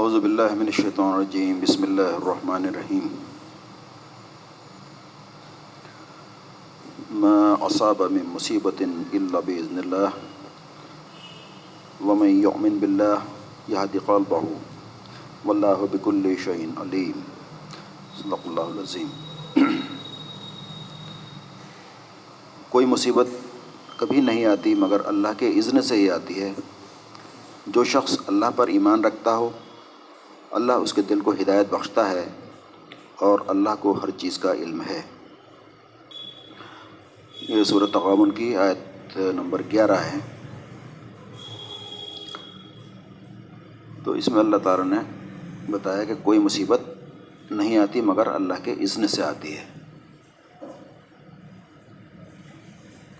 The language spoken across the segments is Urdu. اعوذ باللہ من الشیطان الرجیم بسم اللہ الرحمن الرحیم ما اصاب من مصیبت الا باذن اللہ ومن یؤمن باللہ یہدی قلبہ واللہ بکل شیء علیم صدق اللہ العظیم. کوئی مصیبت کبھی نہیں آتی مگر اللہ کے اذن سے ہی آتی ہے. جو شخص اللہ پر ایمان رکھتا ہو اللہ اس کے دل کو ہدایت بخشتا ہے اور اللہ کو ہر چیز کا علم ہے. یہ سورۃ تغابن کی آیت نمبر 11 ہے. تو اس میں اللہ تعالیٰ نے بتایا کہ کوئی مصیبت نہیں آتی مگر اللہ کے اذن سے آتی ہے.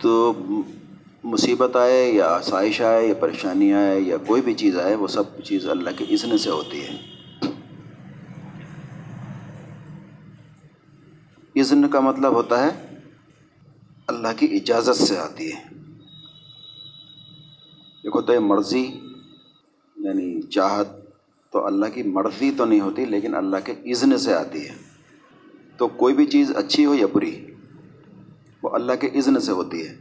تو مصیبت آئے یا آسائش آئے یا پریشانی آئے یا کوئی بھی چیز آئے وہ سب چیز اللہ کے اذن سے ہوتی ہے. اذن کا مطلب ہوتا ہے اللہ کی اجازت سے آتی ہے. دیکھو تو مرضی یعنی چاہت تو اللہ کی مرضی تو نہیں ہوتی لیکن اللہ کے اذن سے آتی ہے. تو کوئی بھی چیز اچھی ہو یا بری وہ اللہ کے اذن سے ہوتی ہے.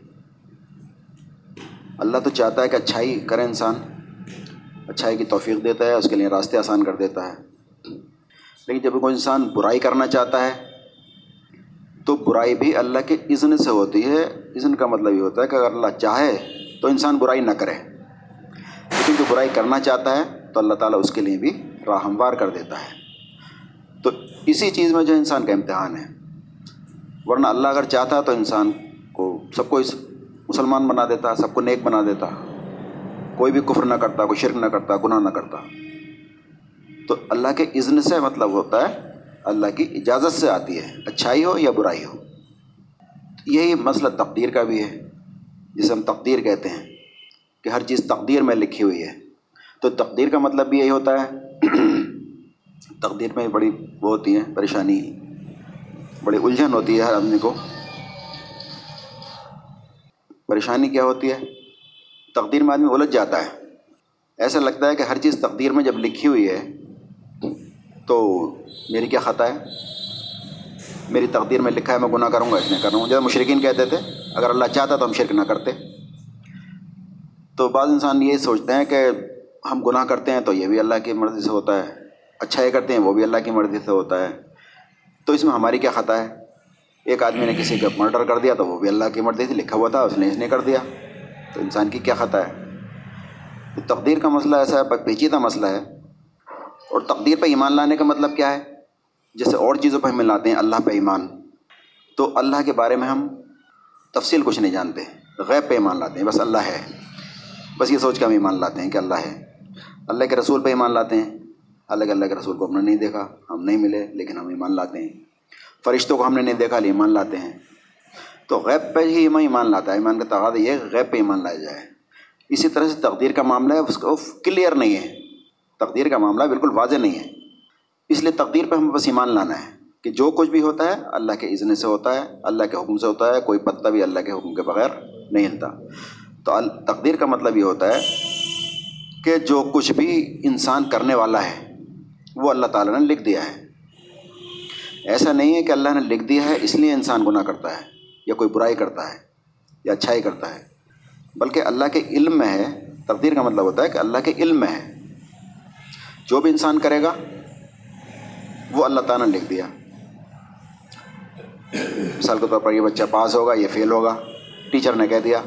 اللہ تو چاہتا ہے کہ اچھائی کرے انسان, اچھائی کی توفیق دیتا ہے, اس کے لیے راستے آسان کر دیتا ہے. لیکن جب کوئی انسان برائی کرنا چاہتا ہے تو برائی بھی اللہ کے اذن سے ہوتی ہے. اذن کا مطلب یہ ہوتا ہے کہ اگر اللہ چاہے تو انسان برائی نہ کرے, لیکن جو برائی کرنا چاہتا ہے تو اللہ تعالیٰ اس کے لیے بھی راہ ہموار کر دیتا ہے. تو اسی چیز میں جو انسان کا امتحان ہے, ورنہ اللہ اگر چاہتا تو انسان کو سب کو مسلمان بنا دیتا, سب کو نیک بنا دیتا, کوئی بھی کفر نہ کرتا, کوئی شرک نہ کرتا, گناہ نہ کرتا. تو اللہ کے اذن سے مطلب ہوتا ہے اللہ کی اجازت سے آتی ہے, اچھائی ہو یا برائی ہو. یہی مسئلہ تقدیر کا بھی ہے جسے ہم تقدیر کہتے ہیں کہ ہر چیز تقدیر میں لکھی ہوئی ہے. تو تقدیر کا مطلب بھی یہی ہوتا ہے. تقدیر میں بڑی وہ ہوتی ہیں پریشانی, بڑی الجھن ہوتی ہے ہر آدمی کو. پریشانی کیا ہوتی ہے, تقدیر میں آدمی الجھ جاتا ہے. ایسا لگتا ہے کہ ہر چیز تقدیر میں جب لکھی ہوئی ہے تو میری کیا خطا ہے, میری تقدیر میں لکھا ہے میں گناہ کروں گا, اس نے کروں گا. جیسے مشرکین کہتے تھے اگر اللہ چاہتا تو ہم شرک نہ کرتے. تو بعض انسان یہ سوچتے ہیں کہ ہم گناہ کرتے ہیں تو یہ بھی اللہ کی مرضی سے ہوتا ہے, اچھائی کرتے ہیں وہ بھی اللہ کی مرضی سے ہوتا ہے, تو اس میں ہماری کیا خطا ہے. ایک آدمی نے کسی کا مرڈر کر دیا تو وہ بھی اللہ کی مرضی سے لکھا ہوا تھا, اس نے کر دیا, تو انسان کی کیا خطا ہے. تو تقدیر کا مسئلہ ایسا ہے, پیچیدہ مسئلہ ہے. اور تقدیر پہ ایمان لانے کا مطلب کیا ہے, جیسے اور چیزوں پہ ہم لاتے ہیں اللہ پہ ایمان, تو اللہ کے بارے میں ہم تفصیل کچھ نہیں جانتے, غیب پہ ایمان لاتے ہیں, بس اللہ ہے, بس یہ سوچ کے ہم ایمان لاتے ہیں کہ اللہ ہے. اللہ کے رسول پہ ایمان لاتے ہیں, حالانکہ اللہ کے رسول کو ہم نے نہیں دیکھا, ہم نہیں ملے, لیکن ہم ایمان لاتے ہیں. فرشتوں کو ہم نے نہیں دیکھا لیکن ایمان لاتے ہیں. تو غیب پہ ہی ایمان لاتا ہے. ایمان کا تقاضا یہ ہے غیب پہ ایمان لایا جائے. اسی طرح سے تقدیر کا معاملہ ہے, اس کو کلیئر نہیں ہے, تقدیر کا معاملہ بالکل واضح نہیں ہے. اس لیے تقدیر پہ ہمیں بس ایمان لانا ہے کہ جو کچھ بھی ہوتا ہے اللہ کے اذن سے ہوتا ہے, اللہ کے حکم سے ہوتا ہے. کوئی پتہ بھی اللہ کے حکم کے بغیر نہیں ہلتا. تو تقدیر کا مطلب یہ ہوتا ہے کہ جو کچھ بھی انسان کرنے والا ہے وہ اللہ تعالیٰ نے لکھ دیا ہے. ایسا نہیں ہے کہ اللہ نے لکھ دیا ہے اس لیے انسان گناہ کرتا ہے یا کوئی برائی کرتا ہے یا اچھائی کرتا ہے, بلکہ اللہ کے علم میں ہے. تقدیر کا مطلب ہوتا ہے کہ اللہ کے علم میں ہے, جو بھی انسان کرے گا وہ اللہ تعالیٰ نے لکھ دیا. مثال کے طور پر یہ بچہ پاس ہوگا, یہ فیل ہوگا, ٹیچر نے کہہ دیا.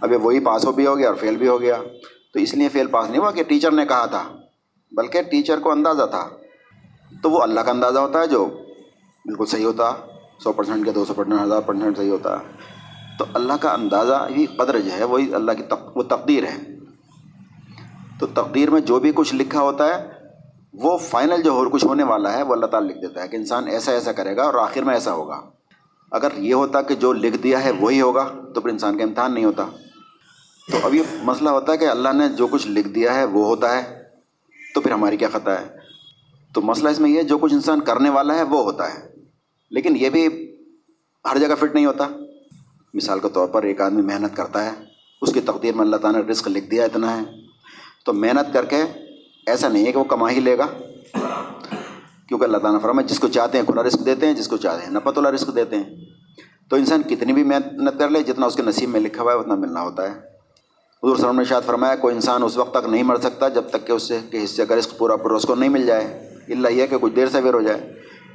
اب یہ وہی پاس بھی ہو گیا اور فیل بھی ہو گیا. تو اس لیے فیل پاس نہیں ہوا کہ ٹیچر نے کہا تھا, بلکہ ٹیچر کو اندازہ تھا. تو وہ اللہ کا اندازہ ہوتا ہے جو بالکل صحیح ہوتا, 100% کے 200%, 1000% صحیح ہوتا. تو اللہ کا اندازہ ہی قدر جو ہے وہی اللہ کی وہ تقدیر ہے. تو تقدیر میں جو بھی کچھ لکھا ہوتا ہے وہ فائنل جو اور کچھ ہونے والا ہے وہ اللہ تعالیٰ لکھ دیتا ہے کہ انسان ایسا ایسا کرے گا اور آخر میں ایسا ہوگا. اگر یہ ہوتا کہ جو لکھ دیا ہے وہی ہوگا تو پھر انسان کا امتحان نہیں ہوتا. تو اب یہ مسئلہ ہوتا ہے کہ اللہ نے جو کچھ لکھ دیا ہے وہ ہوتا ہے, تو پھر ہماری کیا خطا ہے. تو مسئلہ اس میں یہ ہے جو کچھ انسان کرنے والا ہے وہ ہوتا ہے, لیکن یہ بھی ہر جگہ فٹ نہیں ہوتا. مثال کے طور پر ایک آدمی محنت کرتا ہے, اس کی تقدیر میں اللہ تعالیٰ نے رزق لکھ دیا اتنا ہے, تو محنت کر کے ایسا نہیں ہے کہ وہ کما ہی لے گا، کیونکہ اللہ تعالیٰ نے فرمایا جس کو چاہتے ہیں کھلا رزق دیتے ہیں، جس کو چاہتے ہیں نپت والا رزق دیتے ہیں۔ تو انسان کتنی بھی محنت کر لے، جتنا اس کے نصیب میں لکھا ہوا ہے اتنا ملنا ہوتا ہے۔ حضور صلی اللہ علیہ وسلم نے ارشاد فرمایا کوئی انسان اس وقت تک نہیں مر سکتا جب تک کہ اس کے حصے کا رزق پورا پورا اس کو نہیں مل جائے، الا یہ کہ کچھ دیر سے ویر ہو جائے۔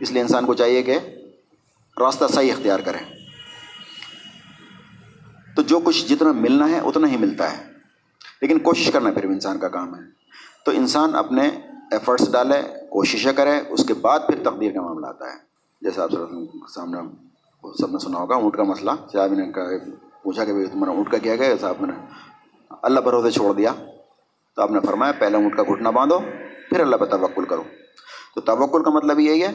اس لیے انسان کو چاہیے کہ راستہ صحیح اختیار کرے، تو جو کچھ جتنا ملنا ہے اتنا ہی ملتا ہے، لیکن کوشش کرنا پھر بھی انسان کا کام ہے۔ تو انسان اپنے ایفرٹس ڈالے، کوششیں کرے، اس کے بعد پھر تقدیر کا معاملہ آتا ہے۔ جیسا آپ سامنے سب نے سنا ہوگا اونٹ کا مسئلہ، صاحب نے پوچھا کہ بھائی تمہارا اونٹ کا کیا گیا؟ صاحب نے اللہ پر بھروسے چھوڑ دیا، تو آپ نے فرمایا پہلے اونٹ کا گھٹنا باندھو پھر اللہ پہ توکل کرو۔ تو توکل کا مطلب یہی ہے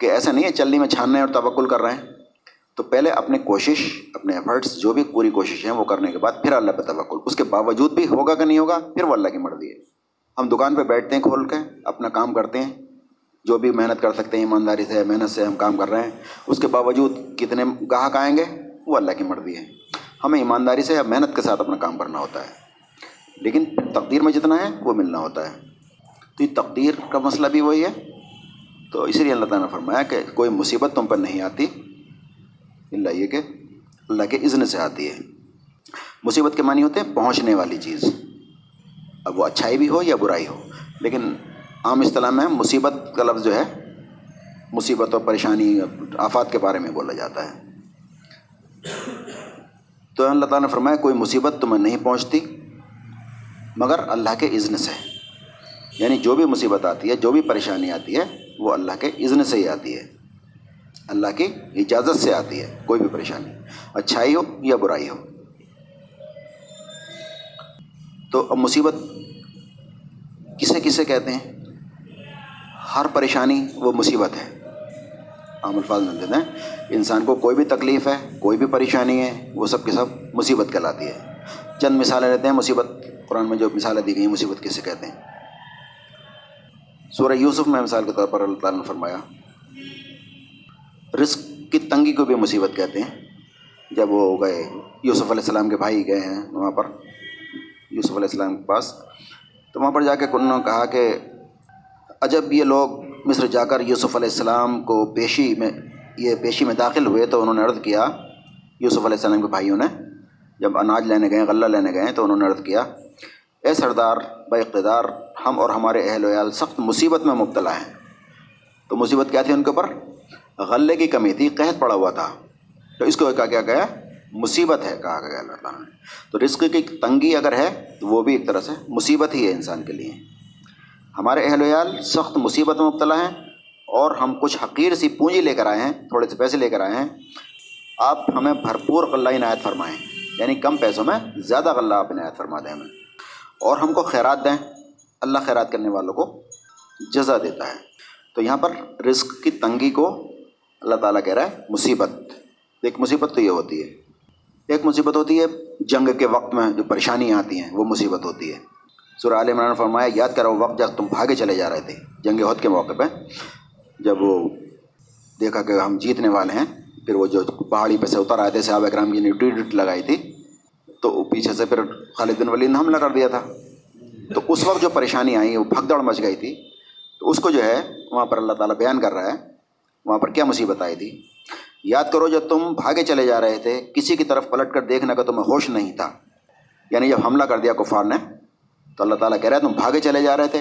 کہ ایسا نہیں ہے چلنی میں چھاننا ہے اور توکل کر رہے ہیں، تو پہلے اپنے کوشش، اپنے ایفرٹس جو بھی پوری کوشش ہیں وہ کرنے کے بعد پھر اللہ پہ توکل، اس کے باوجود بھی ہوگا کہ نہیں ہوگا پھر وہ اللہ کی مرضی ہے۔ ہم دکان پہ بیٹھتے ہیں کھول کے، اپنا کام کرتے ہیں، جو بھی محنت کر سکتے ہیں ایمانداری سے محنت سے ہم کام کر رہے ہیں، اس کے باوجود کتنے گاہک آئیں گے وہ اللہ کی مرضی ہے۔ ہمیں ایمانداری سے محنت کے ساتھ اپنا کام کرنا ہوتا ہے، لیکن تقدیر میں جتنا ہے وہ ملنا ہوتا ہے۔ تو یہ تقدیر کا مسئلہ بھی وہی ہے۔ تو اسی لیے اللہ تعالیٰ نے فرمایا کہ کوئی مصیبت تم پر نہیں آتی الا یہ کہ اللہ کے اذن سے آتی ہے۔ مصیبت کے معنی ہوتے ہیں پہنچنے والی چیز، اب وہ اچھائی بھی ہو یا برائی ہو، لیکن عام اصطلاح میں مصیبت کا لفظ جو ہے مصیبت اور پریشانی آفات کے بارے میں بولا جاتا ہے۔ تو اللہ تعالیٰ نے فرمایا کوئی مصیبت تمہیں نہیں پہنچتی مگر اللہ کے اذن سے، یعنی جو بھی مصیبت آتی ہے، جو بھی پریشانی آتی ہے وہ اللہ کے اذن سے ہی آتی ہے، اللہ کی اجازت سے آتی ہے، کوئی بھی پریشانی اچھائی ہو یا برائی ہو۔ تو اب مصیبت کسے کسے کہتے ہیں؟ ہر پریشانی وہ مصیبت ہے۔ عام الفاظ میں دیتے ہیں انسان کو کوئی بھی تکلیف ہے، کوئی بھی پریشانی ہے، وہ سب کے سب مصیبت کہلاتی ہے۔ چند مثالیں لیتے ہیں مصیبت، قرآن میں جو مثالیں دی گئی ہیں مصیبت کسے کہتے ہیں۔ سورہ یوسف میں مثال کے طور پر اللہ تعالیٰ نے فرمایا رزق کی تنگی کو بھی مصیبت کہتے ہیں۔ جب وہ گئے یوسف علیہ السلام کے بھائی گئے ہیں وہاں پر یوسف علیہ السلام کے پاس، تو وہاں پر جا کے انہوں نے کہا کہ عجب یہ لوگ مصر جا کر یوسف علیہ السلام کو پیشی میں داخل ہوئے، تو انہوں نے عرض کیا یوسف علیہ السلام کے بھائیوں نے، جب اناج لینے گئے، غلہ لینے گئے، تو انہوں نے عرض کیا اے سردار بے اقتدار، ہم اور ہمارے اہل ویال سخت مصیبت میں مبتلا ہیں۔ تو مصیبت کیا تھی ان کے اوپر؟ غلے کی کمی تھی، قحط پڑا ہوا تھا، تو اس کو کیا گیا؟ مصیبت ہے کہا گیا اللہ تعالیٰ نے۔ تو رزق کی تنگی اگر ہے تو وہ بھی ایک طرح سے مصیبت ہی ہے انسان کے لیے۔ ہمارے اہل ویال سخت مصیبت میں مبتلا ہیں اور ہم کچھ حقیر سی پونجی لے کر آئے ہیں، تھوڑے سے پیسے لے کر آئے ہیں، آپ ہمیں بھرپور غلہ عنایت فرمائیں، یعنی کم پیسوں میں زیادہ غلہ آپ عنایت فرما دیں ہمیں، اور ہم کو خیرات دیں، اللہ خیرات کرنے والوں کو جزا دیتا ہے۔ تو یہاں پر رزق کی تنگی کو اللہ تعالیٰ کہہ رہا ہے مصیبت۔ ایک مصیبت تو یہ ہوتی ہے، ایک مصیبت ہوتی ہے جنگ کے وقت میں جو پریشانیاں آتی ہیں وہ مصیبت ہوتی ہے۔ سورہ آل عمران نے فرمایا یاد کرو وقت جب تم بھاگے چلے جا رہے تھے، جنگ احد کے موقع پہ جب وہ دیکھا کہ ہم جیتنے والے ہیں، پھر وہ جو پہاڑی پہ سے اتر آئے تھے صحابہ کرام جی نے ٹیٹ لگائی تھی، تو پیچھے سے پھر خالد بن ولید نے حملہ کر دیا تھا، تو اس وقت جو پریشانی آئی وہ بھگ دوڑ مچ گئی تھی، تو اس کو جو ہے وہاں پر اللہ تعالیٰ بیان کر رہا ہے وہاں پر کیا مصیبت آئی تھی۔ یاد کرو جب تم بھاگے چلے جا رہے تھے، کسی کی طرف پلٹ کر دیکھنے کا تمہیں ہوش نہیں تھا، یعنی جب حملہ کر دیا کفار نے، تو اللہ تعالیٰ کہہ رہا ہے تم بھاگے چلے جا رہے تھے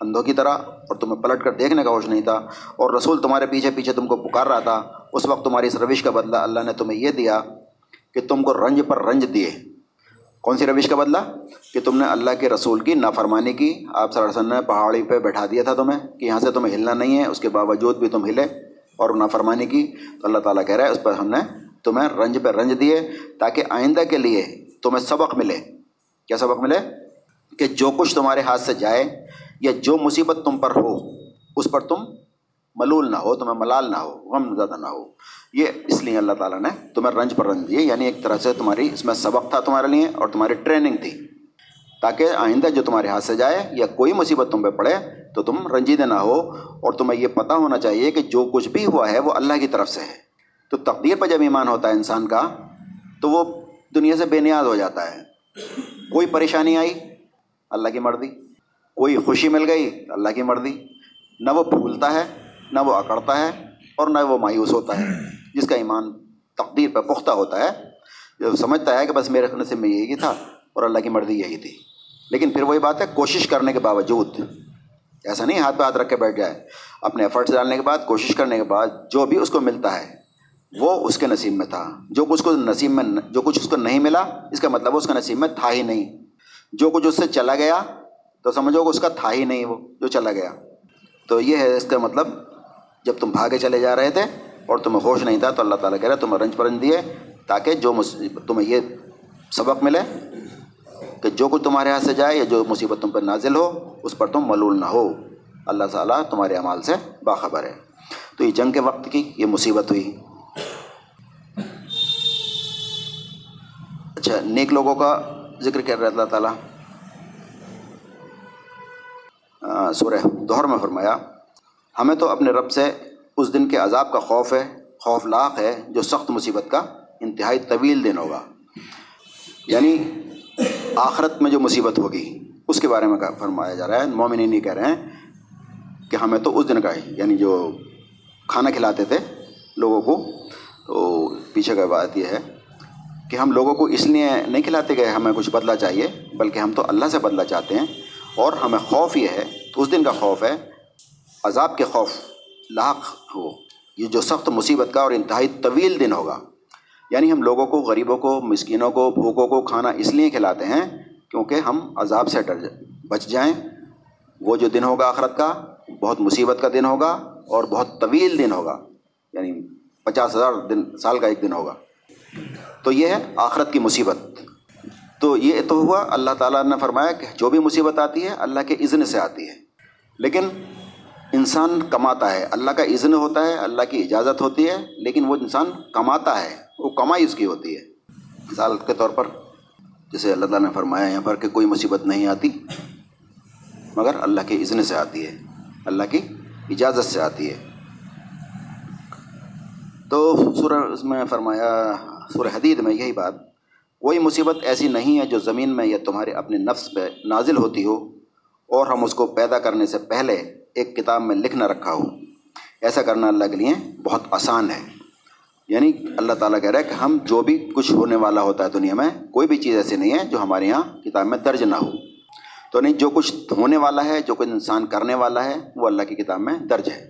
اندھوں کی طرح اور تمہیں پلٹ کر دیکھنے کا ہوش نہیں تھا، اور رسول تمہارے پیچھے پیچھے تم کو پکار رہا تھا، اس وقت تمہاری اس روش کا بدلہ اللہ نے تمہیں یہ دیا کہ تم کو رنج پر رنج دیے۔ کون سی روش کا بدلہ؟ کہ تم نے اللہ کے رسول کی نافرمانی کی، آپ صلی اللہ علیہ وسلم نے پہاڑی پہ بیٹھا دیا تھا تمہیں کہ یہاں سے تمہیں ہلنا نہیں ہے، اس کے باوجود بھی تم ہلے اور نافرمانی کی، تو اللہ تعالیٰ کہہ رہا ہے اس پر ہم نے تمہیں رنج پہ رنج دیے تاکہ آئندہ کے لیے تمہیں سبق ملے۔ کیا سبق ملے؟ کہ جو کچھ تمہارے ہاتھ سے جائے یا جو مصیبت تم پر ہو اس پر تم ملول نہ ہو، تمہیں ملال نہ ہو، غم زدہ نہ ہو، یہ اس لیے اللہ تعالیٰ نے تمہیں رنج پر رنج دیے، یعنی ایک طرح سے تمہاری اس میں سبق تھا تمہارے لیے اور تمہاری ٹریننگ تھی، تاکہ آئندہ جو تمہارے ہاتھ سے جائے یا کوئی مصیبت تم پہ پڑے تو تم رنجیدہ نہ ہو، اور تمہیں یہ پتہ ہونا چاہیے کہ جو کچھ بھی ہوا ہے وہ اللہ کی طرف سے ہے۔ تو تقدیر پر جب ایمان ہوتا ہے انسان کا تو وہ دنیا سے بے نیاز ہو جاتا ہے، کوئی پریشانی آئی اللہ کی مرضی، کوئی خوشی مل گئی اللہ کی مرضی، نہ وہ پھولتا ہے نہ وہ اکڑتا ہے اور نہ وہ مایوس ہوتا ہے. جس کا ایمان تقدیر پر پختہ ہوتا ہے، جو سمجھتا ہے کہ بس میرے خیال سے میں یہی تھا اور اللہ کی مرضی یہی تھی. لیکن پھر وہی بات ہے، کوشش کرنے کے باوجود، ایسا نہیں ہاتھ پہ ہاتھ رکھ کے بیٹھ جائے، اپنے ایفرٹس ڈالنے کے بعد، کوشش کرنے کے بعد جو بھی اس کو ملتا ہے وہ اس کے نصیب میں تھا. جو کچھ اس کو نہیں ملا، اس کا مطلب اس کا نصیب میں تھا ہی نہیں. جو کچھ اس سے چلا گیا تو سمجھو کہ اس کا تھا ہی نہیں، وہ جو چلا گیا. تو یہ ہے اس کا مطلب. جب تم بھاگے چلے جا رہے تھے اور تمہیں ہوش نہیں تھا تو اللہ تعالیٰ کہہ رہا ہے تمہیں رنج پرنج دیے تاکہ جو تمہیں یہ سبق ملے کہ جو کچھ تمہارے ہاتھ سے جائے یا جو مصیبت تم پر نازل ہو اس پر تم ملول نہ ہو. اللہ تعالیٰ تمہارے اعمال سے باخبر ہے. تو یہ جنگ کے وقت کی یہ مصیبت ہوئی. اچھا، نیک لوگوں کا ذکر کر رہا ہے اللہ تعالیٰ. سورہ دہر میں فرمایا ہمیں تو اپنے رب سے اس دن کے عذاب کا خوف ہے، خوف لاحق ہے جو سخت مصیبت کا انتہائی طویل دن ہوگا. یعنی آخرت میں جو مصیبت ہوگی اس کے بارے میں فرمایا جا رہا ہے. مومنین یہ کہہ رہے ہیں کہ ہمیں تو اس دن کا ہی، یعنی جو کھانا کھلاتے تھے لوگوں کو، تو پیچھے کا بات یہ ہے کہ ہم لوگوں کو اس لیے نہیں کھلاتے کہ ہمیں کچھ بدلہ چاہیے، بلکہ ہم تو اللہ سے بدلہ چاہتے ہیں اور ہمیں خوف یہ ہے، تو اس دن کا خوف ہے عذاب کے خوف لاحق ہو، یہ جو سخت مصیبت کا اور انتہائی طویل دن ہوگا. یعنی ہم لوگوں کو، غریبوں کو، مسکینوں کو، بھوکوں کو کھانا اس لیے کھلاتے ہیں کیونکہ ہم عذاب سے بچ جائیں. وہ جو دن ہوگا آخرت کا، بہت مصیبت کا دن ہوگا اور بہت طویل دن ہوگا، یعنی 50,000 دن سال کا ایک دن ہوگا. تو یہ ہے آخرت کی مصیبت. تو یہ تو ہوا، اللہ تعالیٰ نے فرمایا کہ جو بھی مصیبت آتی ہے اللہ کے اذن سے آتی ہے. لیکن انسان کماتا ہے، اللہ کا اذن ہوتا ہے، اللہ کی اجازت ہوتی ہے، لیکن وہ انسان کماتا ہے، وہ کمائی اس کی ہوتی ہے. مثال کے طور پر جیسے اللہ تعالیٰ نے فرمایا یہاں پر کہ کوئی مصیبت نہیں آتی مگر اللہ کے اذن سے آتی ہے، اللہ کی اجازت سے آتی ہے. تو اس میں فرمایا سورہ حدید میں یہی بات، کوئی مصیبت ایسی نہیں ہے جو زمین میں یا تمہارے اپنے نفس پہ نازل ہوتی ہو اور ہم اس کو پیدا کرنے سے پہلے ایک کتاب میں لکھ نہ رکھا ہو. ایسا کرنا اللہ کے لیے بہت آسان ہے. یعنی اللہ تعالیٰ کہہ رہا ہے کہ ہم جو بھی کچھ ہونے والا ہوتا ہے دنیا میں، کوئی بھی چیز ایسی نہیں ہے جو ہمارے یہاں کتاب میں درج نہ ہو. تو نہیں، جو کچھ ہونے والا ہے، جو کچھ انسان کرنے والا ہے وہ اللہ کی کتاب میں درج ہے.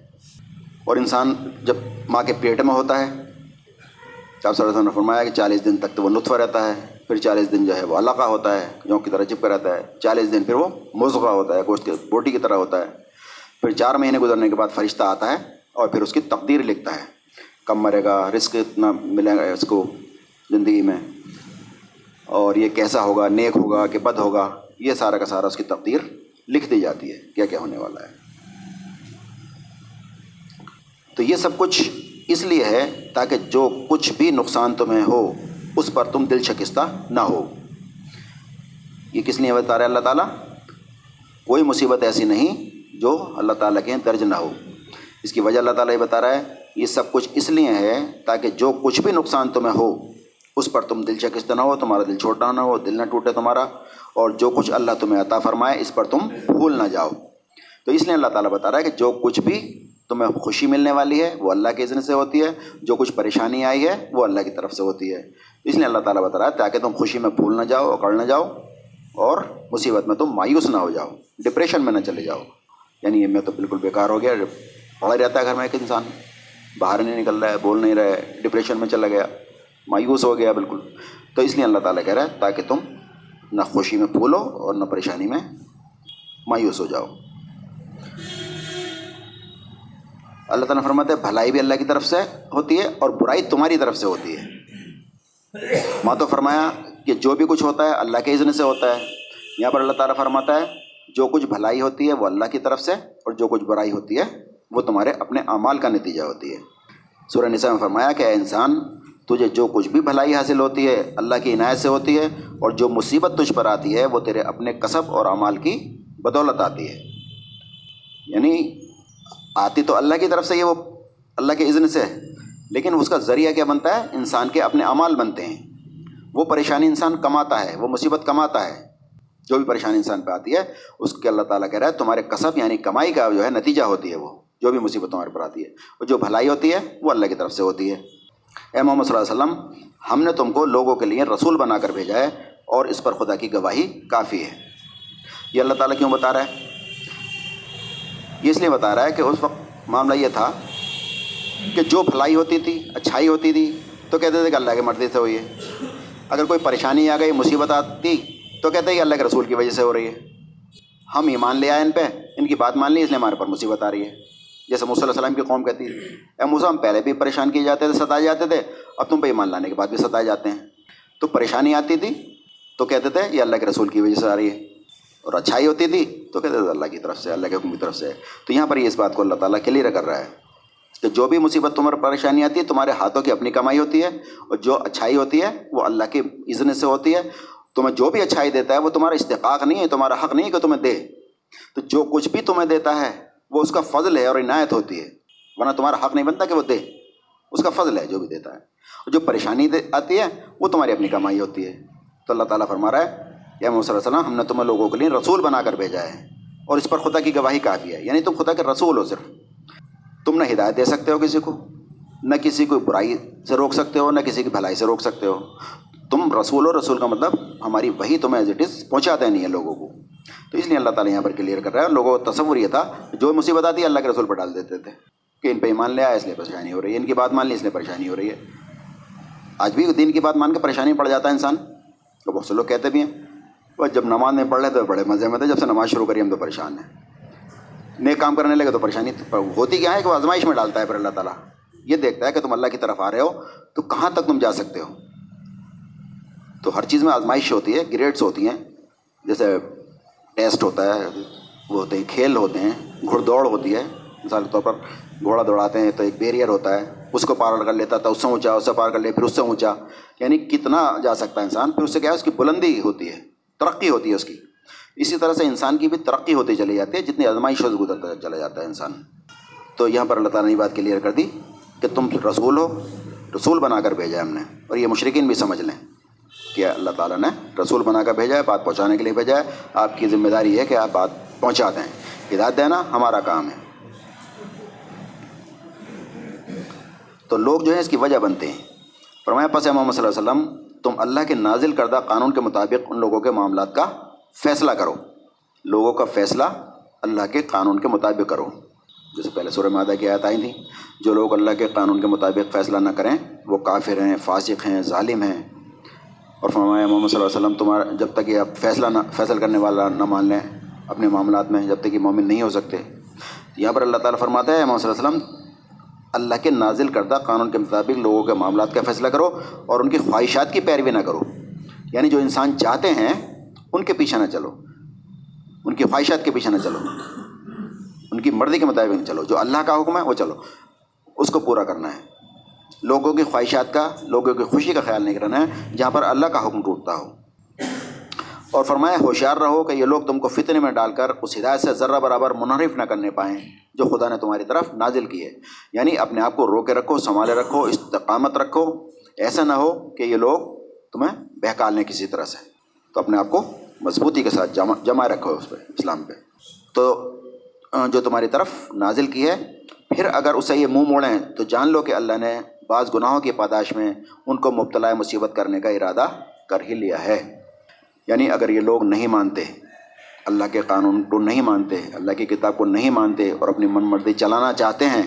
اور انسان جب ماں کے پیٹ میں ہوتا ہے، آپ صلی اللہ علیہ وسلم نے فرمایا کہ 40 دن تک تو وہ نطفہ رہتا ہے، پھر 40 دن جو ہے وہ علقہ ہوتا ہے، جوں کی طرح چپکا رہتا ہے. 40 دن پھر وہ مضغہ ہوتا ہے، گوشت کے بوٹی کی طرح ہوتا ہے. پھر 4 مہینے گزرنے کے بعد فرشتہ آتا ہے اور پھر اس کی تقدیر لکھتا ہے، کب مرے گا، رزق اتنا ملے گا اس کو زندگی میں، اور یہ کیسا ہوگا، نیک ہوگا کہ بد ہوگا، یہ سارا کا سارا اس کی تقدیر لکھ دی جاتی ہے، کیا کیا ہونے والا ہے. تو یہ سب کچھ اس لیے ہے تاکہ جو کچھ بھی نقصان تمہیں ہو اس پر تم دل شکستہ نہ ہو. یہ کس لیے بتا رہا ہے اللہ تعالیٰ؟ کوئی مصیبت ایسی نہیں جو اللہ تعالیٰ کے درج نہ ہو. اس کی وجہ اللہ تعالیٰ یہ بتا رہا ہے، یہ سب کچھ اس لیے ہے تاکہ جو کچھ بھی نقصان تمہیں ہو اس پر تم دل شکستہ نہ ہو، تمہارا دل چھوٹا نہ ہو، دل نہ ٹوٹے تمہارا، اور جو کچھ اللہ تمہیں عطا فرمائے اس پر تم بھول نہ جاؤ. تو اس لیے اللہ تعالیٰ بتا رہا ہے کہ جو کچھ بھی تمہیں خوشی ملنے والی ہے وہ اللہ کے اذن سے ہوتی ہے، جو کچھ پریشانی آئی ہے وہ اللہ کی طرف سے ہوتی ہے. اس لیے اللہ تعالیٰ بتا رہا ہے تاکہ تم خوشی میں بھول نہ جاؤ، اکڑ نہ جاؤ، اور مصیبت میں تم مایوس نہ ہو جاؤ، ڈپریشن میں نہ چلے جاؤ. یعنی میں تو بالکل بیکار ہو گیا، پڑا رہتا ہے گھر میں ایک انسان، باہر نہیں نکل رہا ہے، بول نہیں رہا ہے، ڈپریشن میں چلا گیا، مایوس ہو گیا بالکل. تو اس لیے اللہ تعالیٰ کہہ رہا ہے تاکہ تم نہ خوشی میں پھولو اور نہ پریشانی میں مایوس ہو جاؤ. اللہ تعالیٰ فرماتے ہیں بھلائی بھی اللہ کی طرف سے ہوتی ہے اور برائی تمہاری طرف سے ہوتی ہے. ماں تو فرمایا کہ جو بھی کچھ ہوتا ہے اللہ کے اذن سے ہوتا ہے، یہاں پر اللہ تعالیٰ فرماتا ہے جو کچھ بھلائی ہوتی ہے وہ اللہ کی طرف سے اور جو کچھ برائی ہوتی ہے وہ تمہارے اپنے اعمال کا نتیجہ ہوتی ہے. سورہ نساء میں فرمایا کہ اے انسان، تجھے جو کچھ بھی بھلائی حاصل ہوتی ہے اللہ کی عنایت سے ہوتی ہے، اور جو مصیبت تجھ پر آتی ہے وہ تیرے اپنے کسب اور اعمال کی بدولت آتی ہے. یعنی آتی تو اللہ کی طرف سے، یہ وہ اللہ کے اذن سے ہے، لیکن اس کا ذریعہ کیا بنتا ہے؟ انسان کے اپنے اعمال بنتے ہیں. وہ پریشانی انسان کماتا ہے، وہ مصیبت کماتا ہے، جو بھی پریشانی انسان پہ آتی ہے اس کے اللہ تعالیٰ کہہ رہا ہے تمہارے کسب یعنی کمائی کا جو ہے نتیجہ ہوتی ہے وہ جو بھی مصیبت تمہارے پر آتی ہے، اور جو بھلائی ہوتی ہے وہ اللہ کی طرف سے ہوتی ہے۔ اے محمد صلی اللہ علیہ وسلم، ہم نے تم کو لوگوں کے لیے رسول بنا کر بھیجا ہے اور اس پر خدا کی گواہی کافی ہے۔ یہ اللہ تعالیٰ کیوں بتا رہا ہے؟ یہ اس لیے بتا رہا ہے کہ اس وقت معاملہ یہ تھا کہ جو بھلائی ہوتی تھی، اچھائی ہوتی تھی تو کہتے تھے کہ اللہ کی مرضی سے ہوئی ہے، اگر کوئی پریشانی آ گئی، مصیبت آتی تو کہتے ہیں کہ اللہ کے رسول کی وجہ سے ہو رہی ہے، ہم ایمان لے آئے ان پہ، ان کی بات مان لی، اس لیے ہمارے پر مصیبت آ رہی ہے۔ جیسے موسیٰ علیہ السلام کی قوم کہتی ہے اے موسیٰ، ہم پہلے بھی پریشان کیے جاتے تھے، ستائے جاتے تھے، اب تم پہ ایمان لانے کے بعد بھی ستائے جاتے ہیں۔ تو پریشانی آتی تھی تو کہتے تھے یہ اللہ کے رسول کی وجہ سے آ رہی ہے، اور اچھائی ہوتی تھی تو کہتے تھے اللہ کی طرف سے، اللہ کے حکم کی طرف سے۔ تو یہاں پر یہ اس بات کو اللہ تعالیٰ کلیئر کر رہا ہے کہ جو بھی مصیبت تمہارے پریشانی آتی ہے تمہارے ہاتھوں کی اپنی کمائی ہوتی ہے، اور جو اچھائی ہوتی ہے وہ اللہ کے اذن سے ہوتی ہے۔ تمہیں جو بھی اچھائی دیتا ہے وہ تمہارا استحقاق نہیں ہے، تمہارا حق نہیں کہ تمہیں دے۔ تو جو کچھ بھی تمہیں دیتا ہے وہ اس کا فضل ہے اور عنایت ہوتی ہے، ورنہ تمہارا حق نہیں بنتا کہ وہ دے، اس کا فضل ہے جو بھی دیتا ہے۔ اور جو پریشانی آتی ہے وہ تمہاری اپنی کمائی ہوتی ہے۔ تو اللہ تعالیٰ فرما رہا ہے اے محمد صلی اللہ علیہ وسلم، ہم نے تمہیں لوگوں کے لیے رسول بنا کر بھیجا ہے اور اس پر خدا کی گواہی کافی ہے، یعنی تم خدا کے رسول ہو۔ صرف تم نہ ہدایت دے سکتے ہو کسی کو، نہ کسی کو برائی سے روک سکتے ہو، نہ کسی کی بھلائی سے روک سکتے ہو، تم رسول ہو۔ رسول کا مطلب ہماری وحی تمہیں ایز اٹ از پہنچا دینی ہے لوگوں کو۔ تو اس لیے اللہ تعالیٰ یہاں پر کلیئر کر رہا ہے۔ لوگوں کا تصور یہ تھا جو مصیبت آتی ہے اللہ کے رسول پر ڈال دیتے تھے کہ ان پہ ایمان لے آیا اس لیے پریشانی ہو رہی ہے، ان کی بات مان لی اس لیے پریشانی ہو رہی ہے۔ آج بھی دین کی بات مان کے پریشانی پڑ جاتا ہے انسان، تو بہت سے لوگ کہتے بھی ہیں اور جب نماز میں پڑھ رہے تو بڑے مزے میں تھے، جب سے نماز شروع کری ہم تو پریشان ہیں۔ نیک کام کرنے لگے تو پریشانی ہوتی کیا ہے کہ وہ آزمائش میں ڈالتا ہے۔ پھر اللہ تعالیٰ یہ دیکھتا ہے کہ تم اللہ کی طرف آ رہے ہو تو کہاں تک تم جا سکتے ہو۔ تو ہر چیز میں آزمائش ہوتی ہے، گریڈس ہوتی ہیں، جیسے ٹیسٹ ہوتا ہے، وہ ہوتے ہیں، کھیل ہوتے ہیں، گھڑ دوڑ ہوتی ہے۔ مثال کے طور پر گھوڑا دوڑاتے ہیں تو ایک بیریئر ہوتا ہے، اس کو پار کر لیتا تھا، اس سے اونچا، اس سے پار کر لے، پھر اس سے اونچا، یعنی کتنا جا سکتا ہے انسان۔ پھر اس سے کیا ہے، اس کی بلندی ہوتی ہے، ترقی ہوتی ہے اس کی۔ اسی طرح سے انسان کی بھی ترقی ہوتی چلی جاتی ہے جتنی آزمائشوں سے گزرتا چلا جاتا ہے انسان۔ تو یہاں پر اللہ تعالیٰ نے یہ بات کلیئر کر دی کہ تم رسول ہو، رسول بنا کر بھیجا ہے ہم نے۔ اور یہ مشرکین بھی سمجھ لیں کہ اللہ تعالیٰ نے رسول بنا کر بھیجا ہے، بات پہنچانے کے لیے بھیجا ہے، آپ کی ذمہ داری ہے کہ آپ بات پہنچا دیں، ہدایت دینا ہمارا کام ہے۔ تو لوگ جو ہیں اس کی وجہ بنتے ہیں۔ فرمایا پس اے محمد صلی اللہ علیہ وسلم، تم اللہ کے نازل کردہ قانون کے مطابق ان لوگوں کے معاملات کا فیصلہ کرو۔ لوگوں کا فیصلہ اللہ کے قانون کے مطابق کرو، جیسے پہلے سورہ مائدہ کی آیت آئی تھی۔ جو لوگ اللہ کے قانون کے مطابق فیصلہ نہ کریں وہ کافر ہیں، فاسق ہیں، ظالم ہیں۔ اور فرمایا محمد صلی اللہ علیہ وسلم، تمہارا جب تک یہ آپ فیصل کرنے والا نہ مان لیں اپنے معاملات میں، جب تک یہ مومن نہیں ہو سکتے۔ یہاں پر اللہ تعالیٰ فرماتا ہے محمد صلی اللہ علیہ وسلم، اللہ کے نازل کردہ قانون کے مطابق لوگوں کے معاملات کا فیصلہ کرو اور ان کی خواہشات کی پیروی نہ کرو، یعنی جو انسان چاہتے ہیں ان کے پیچھے نہ چلو، ان کی خواہشات کے پیچھے نہ چلو، ان کی مرضی کے مطابق نہ چلو، جو اللہ کا حکم ہے وہ چلو، اس کو پورا کرنا ہے۔ لوگوں کی خواہشات کا، لوگوں کی خوشی کا خیال نہیں کرنا ہے جہاں پر اللہ کا حکم ٹوٹتا ہو۔ اور فرمایا ہوشیار رہو کہ یہ لوگ تم کو فتنے میں ڈال کر اس ہدایت سے ذرہ برابر منحرف نہ کرنے پائیں جو خدا نے تمہاری طرف نازل کی ہے، یعنی اپنے آپ کو رو کے رکھو، سنبھالے رکھو، استقامت رکھو، ایسا نہ ہو کہ یہ لوگ تمہیں بہکا لیں کسی طرح سے۔ تو اپنے آپ کو مضبوطی کے ساتھ جمع رکھو اس پہ، اسلام پہ، تو جو تمہاری طرف نازل کی ہے۔ پھر اگر اسے یہ منہ موڑیں تو جان لو کہ اللہ نے بعض گناہوں کی پاداش میں ان کو مبتلا مصیبت کرنے کا ارادہ کر ہی لیا ہے۔ یعنی اگر یہ لوگ نہیں مانتے اللہ کے قانون کو، نہیں مانتے اللہ کی کتاب کو، نہیں مانتے اور اپنی من مرضی چلانا چاہتے ہیں،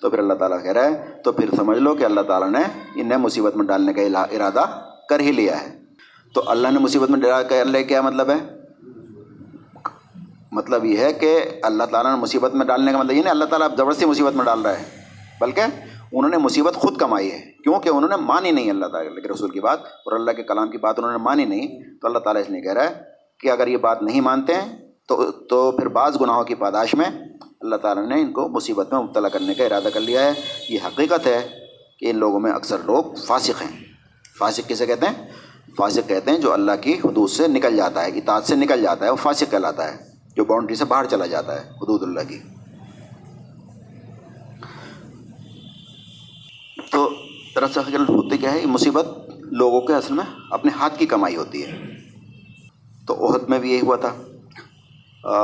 تو پھر اللہ تعالیٰ کہہ رہا ہے تو پھر سمجھ لو کہ اللہ تعالیٰ نے انہیں مصیبت میں ڈالنے کا ارادہ کر ہی لیا ہے۔ تو اللہ نے مصیبت میں ڈالا کر لے، کیا مطلب ہے؟ مطلب یہ ہے کہ اللہ تعالیٰ نے مصیبت میں ڈالنے کا مطلب یہ نہیں اللہ تعالیٰ اب زبردستی مصیبت میں ڈال رہا ہے، بلکہ انہوں نے مصیبت خود کمائی ہے، کیونکہ انہوں نے مانی نہیں اللہ تعالیٰ کے رسول کی بات اور اللہ کے کلام کی بات انہوں نے مانی نہیں۔ تو اللہ تعالیٰ اس لیے کہہ رہا ہے کہ اگر یہ بات نہیں مانتے ہیں تو پھر بعض گناہوں کی پاداش میں اللہ تعالیٰ نے ان کو مصیبت میں مبتلا کرنے کا ارادہ کر لیا ہے۔ یہ حقیقت ہے کہ ان لوگوں میں اکثر لوگ فاسق ہیں۔ فاسق کسے کہتے ہیں؟ فاسق کہتے ہیں جو اللہ کی حدود سے نکل جاتا ہے، اطاعت سے نکل جاتا ہے، وہ فاسق کہلاتا ہے، جو باؤنڈری سے باہر چلا جاتا ہے حدود اللہ کی۔ تو دراصل حقیقت ہوتی کیا ہے؟ یہ مصیبت لوگوں کے اصل میں اپنے ہاتھ کی کمائی ہوتی ہے۔ تو احد میں بھی یہی ہوا تھا.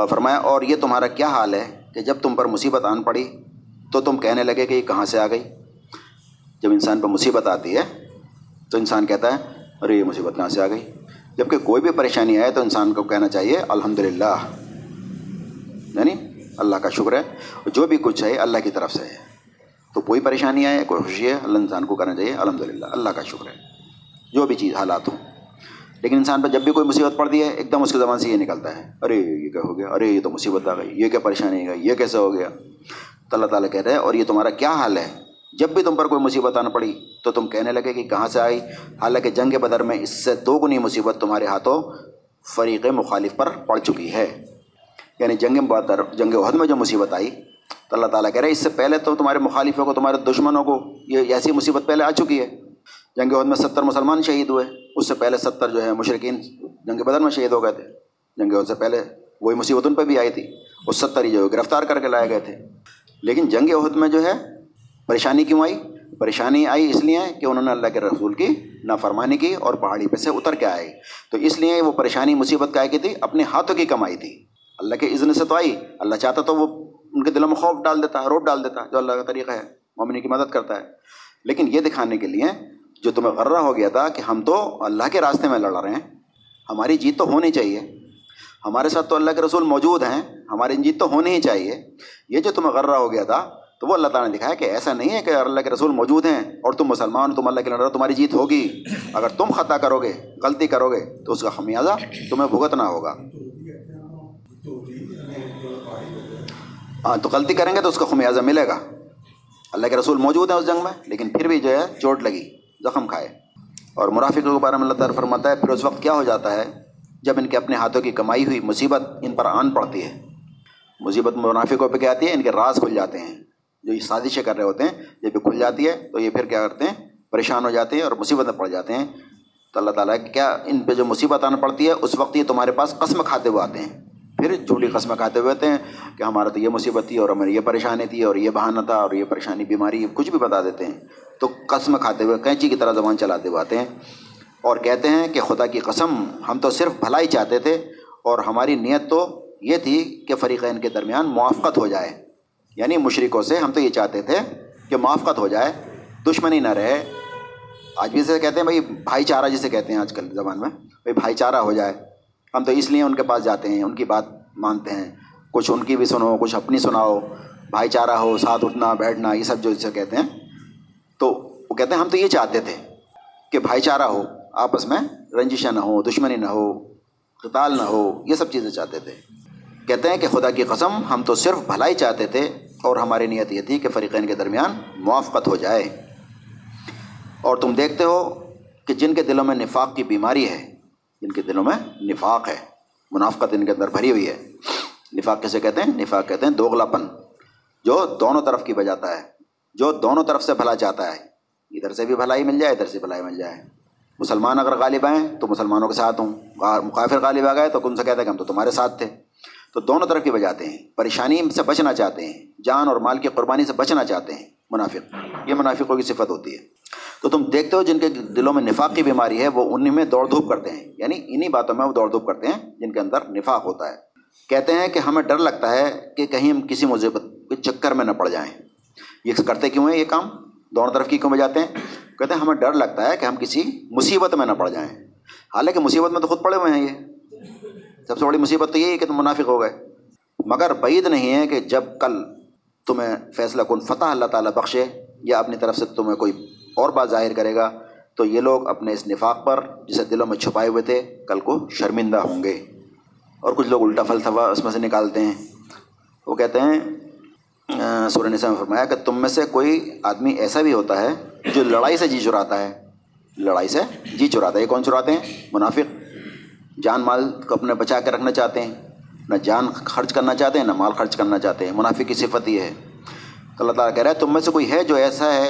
فرمایا اور یہ تمہارا کیا حال ہے کہ جب تم پر مصیبت آن پڑی تو تم کہنے لگے کہ یہ کہاں سے آ گئی. جب انسان پر مصیبت آتی ہے تو انسان کہتا ہے ارے یہ مصیبت کہاں سے آ گئی. جبکہ کوئی بھی پریشانی آئے تو انسان کو کہنا چاہیے الحمدللہ، یعنی اللہ کا شکر ہے، جو بھی کچھ ہے اللہ کی طرف سے ہے. تو کوئی پریشانی آئے، کوئی خوشی ہے، اللہ انسان کو کہنا چاہیے الحمدللہ اللہ کا شکر ہے، جو بھی چیز حالات ہوں. لیکن انسان پر جب بھی کوئی مصیبت پڑتی ہے ایک دم اس کے زبان سے یہ نکلتا ہے ارے یہ کیا ہو گیا، ارے یہ تو مصیبت آ گئی، یہ کیا پریشانی آ گئی، یہ کیسے ہو گیا. تو اللہ تعالیٰ کہہ رہے ہیں اور یہ تمہارا کیا حال ہے جب بھی تم پر کوئی مصیبت آنا پڑی تو تم کہنے لگے کہ کہاں سے آئی، حالانکہ جنگ بدر میں اس سے دوگنی مصیبت تمہارے ہاتھوں فریق مخالف پر پڑ چکی ہے. یعنی جنگ احد میں جو مصیبت آئی تو اللہ تعالیٰ کہہ رہے اس سے پہلے تو تمہارے مخالفوں کو، تمہارے دشمنوں کو یہ ایسی مصیبت پہلے آ چکی ہے. جنگ احد میں 70 مسلمان شہید ہوئے، اس سے پہلے 70 جو ہے مشرکین جنگ بدر میں شہید ہو گئے تھے. جنگ احد سے پہلے وہی مصیبت ان پہ بھی آئی تھی، وہ 70 ہی جو گرفتار کر کے لائے گئے تھے. لیکن جنگ احد میں جو ہے پریشانی کیوں آئی؟ پریشانی آئی اس لیے کہ انہوں نے اللہ کے رسول کی نافرمانی کی اور پہاڑی پہ سے اتر کے آئے. تو اس لیے وہ پریشانی مصیبت کا آئی کی تھی، اپنے ہاتھوں کی کمائی تھی، اللہ کے اذن سے تو آئی. اللہ چاہتا تو وہ ان کے دلوں میں خوف ڈال دیتا، روب ڈال دیتا، جو اللہ کا طریقہ ہے، مومنین کی مدد کرتا ہے. لیکن یہ دکھانے کے لیے جو تمہیں غرہ ہو گیا تھا کہ ہم تو اللہ کے راستے میں لڑ رہے ہیں، ہماری جیت تو ہونی چاہیے، ہمارے ساتھ تو اللہ کے رسول موجود ہیں، ہماری جیت تو ہونی ہی چاہیے. یہ جو تمہیں غرہ ہو گیا تھا تو وہ اللہ تعالیٰ نے دکھایا کہ ایسا نہیں ہے کہ اللہ کے رسول موجود ہیں اور تم مسلمان، تم اللہ کے لڑ رہے، تمہاری جیت ہوگی. اگر تم خطا کرو گے، غلطی کرو گے تو اس کا خمیازہ تمہیں بھگتنا ہوگا. ہاں تو غلطی کریں گے تو اس کا خمیازہ ملے گا. اللہ کے رسول موجود ہیں اس جنگ میں، لیکن پھر بھی جو ہے چوٹ لگی، زخم کھائے. اور مرافقوں کے بارے میں اللہ تعالیٰ فرماتا ہے پھر اس وقت کیا ہو جاتا ہے جب ان کے اپنے ہاتھوں کی کمائی ہوئی مصیبت ان پر آن پڑتی ہے. مصیبت منافقوں پہ کیا آتی ہے، ان کے راز کھل جاتے ہیں، جو یہ سازشیں کر رہے ہوتے ہیں جب یہ کھل جاتی ہے تو یہ پھر کیا کرتے ہیں، پریشان ہو جاتے ہیں اور مصیبت میں پڑ جاتے ہیں. تو اللہ تعالیٰ کیا ان پہ جو مصیبت آنا پڑتی ہے اس وقت یہ تمہارے پاس قسم کھاتے ہوئے آتے ہیں، پھر جھوٹی قسمیں کھاتے ہوئے ہوتے ہیں کہ ہمارا تو یہ مصیبت تھی اور ہماری یہ پریشانی تھی اور یہ بہانہ تھا اور یہ پریشانی، بیماری، کچھ بھی بتا دیتے ہیں. تو قسم کھاتے ہوئے، کینچی کی طرح زبان چلاتے ہوئے آتے ہیں اور کہتے ہیں کہ خدا کی قسم ہم تو صرف بھلائی چاہتے تھے اور ہماری نیت تو یہ تھی کہ فریقین کے درمیان موافقت ہو جائے. یعنی مشرکوں سے ہم تو یہ چاہتے تھے کہ موافقت ہو جائے، دشمنی نہ رہے. آج بھی اسے کہتے ہیں بھائی چارہ جسے کہتے ہیں آج کل زبان میں، بھائی چارہ ہو جائے. ہم تو اس لیے ان کے پاس جاتے ہیں، ان کی بات مانتے ہیں، کچھ ان کی بھی سنو، کچھ اپنی سناؤ، بھائی چارہ ہو، ساتھ اٹھنا بیٹھنا، یہ سب جو اسے کہتے ہیں. تو وہ کہتے ہیں ہم تو یہ چاہتے تھے کہ بھائی چارہ ہو، آپس میں رنجشیں نہ ہو، دشمنی نہ ہو، قتال نہ ہو، یہ سب چیزیں چاہتے تھے. کہتے ہیں کہ خدا کی قسم ہم تو صرف بھلائی چاہتے تھے اور ہماری نیت یہ تھی کہ فریقین کے درمیان موافقت ہو جائے. اور تم دیکھتے ہو کہ جن کے دلوں میں نفاق کی بیماری ہے، جن کے دلوں میں نفاق ہے، منافقت ان کے اندر بھری ہوئی ہے. نفاق کسے کہتے ہیں؟ نفاق کہتے ہیں دوغلا پن، جو دونوں طرف کی بجاتا ہے، جو دونوں طرف سے بھلا چاہتا ہے، ادھر سے بھی بھلائی مل جائے، ادھر سے بھلائی مل جائے. مسلمان اگر غالب آئیں تو مسلمانوں کے ساتھ ہوں، کافر غالب آ گئے تو ان سے کہتے ہیں کہ ہم تو تمہارے ساتھ تھے. تو دونوں طرف کی بجاتے ہیں، پریشانی سے بچنا چاہتے ہیں، جان اور مال کی قربانی سے بچنا چاہتے ہیں منافق. یہ منافقوں کی صفت ہوتی ہے. تو تم دیکھتے ہو جن کے دلوں میں نفاق کی بیماری ہے وہ انہی میں دوڑ دھوپ کرتے ہیں، یعنی انہی باتوں میں وہ دوڑ دھوپ کرتے ہیں جن کے اندر نفاق ہوتا ہے. کہتے ہیں کہ ہمیں ڈر لگتا ہے کہ کہیں ہم کسی مصیبت کے چکر میں نہ پڑ جائیں. یہ کرتے کیوں ہیں یہ کام، دونوں طرف کی کیوں بجاتے ہیں؟ کہتے ہیں ہمیں ڈر لگتا ہے کہ ہم کسی مصیبت میں نہ پڑ جائیں. حالانکہ مصیبت میں تو خود پڑے ہوئے ہیں. یہ سب سے بڑی مصیبت تو یہ ہے کہ تم منافق ہو گئے. مگر بعید نہیں ہے کہ جب کل تمہیں فیصلہ کن فتح اللہ تعالیٰ بخشے یا اپنی طرف سے تمہیں کوئی اور بات ظاہر کرے گا تو یہ لوگ اپنے اس نفاق پر جسے دلوں میں چھپائے ہوئے تھے کل کو شرمندہ ہوں گے. اور کچھ لوگ الٹا فلسفہ اس میں سے نکالتے ہیں. وہ کہتے ہیں سورہ نساء میں فرمایا کہ تم میں سے کوئی آدمی ایسا بھی ہوتا ہے جو لڑائی سے جی چراتا ہے. لڑائی سے جی چراتا ہے، یہ کون چراتے ہیں؟ منافق. جان مال کو اپنے بچا کے رکھنا چاہتے ہیں، نہ جان خرچ کرنا چاہتے ہیں نہ مال خرچ کرنا چاہتے ہیں. منافق کی صفت یہ ہے. اللہ تعالیٰ کہہ رہا ہے تم میں سے کوئی ہے جو ایسا ہے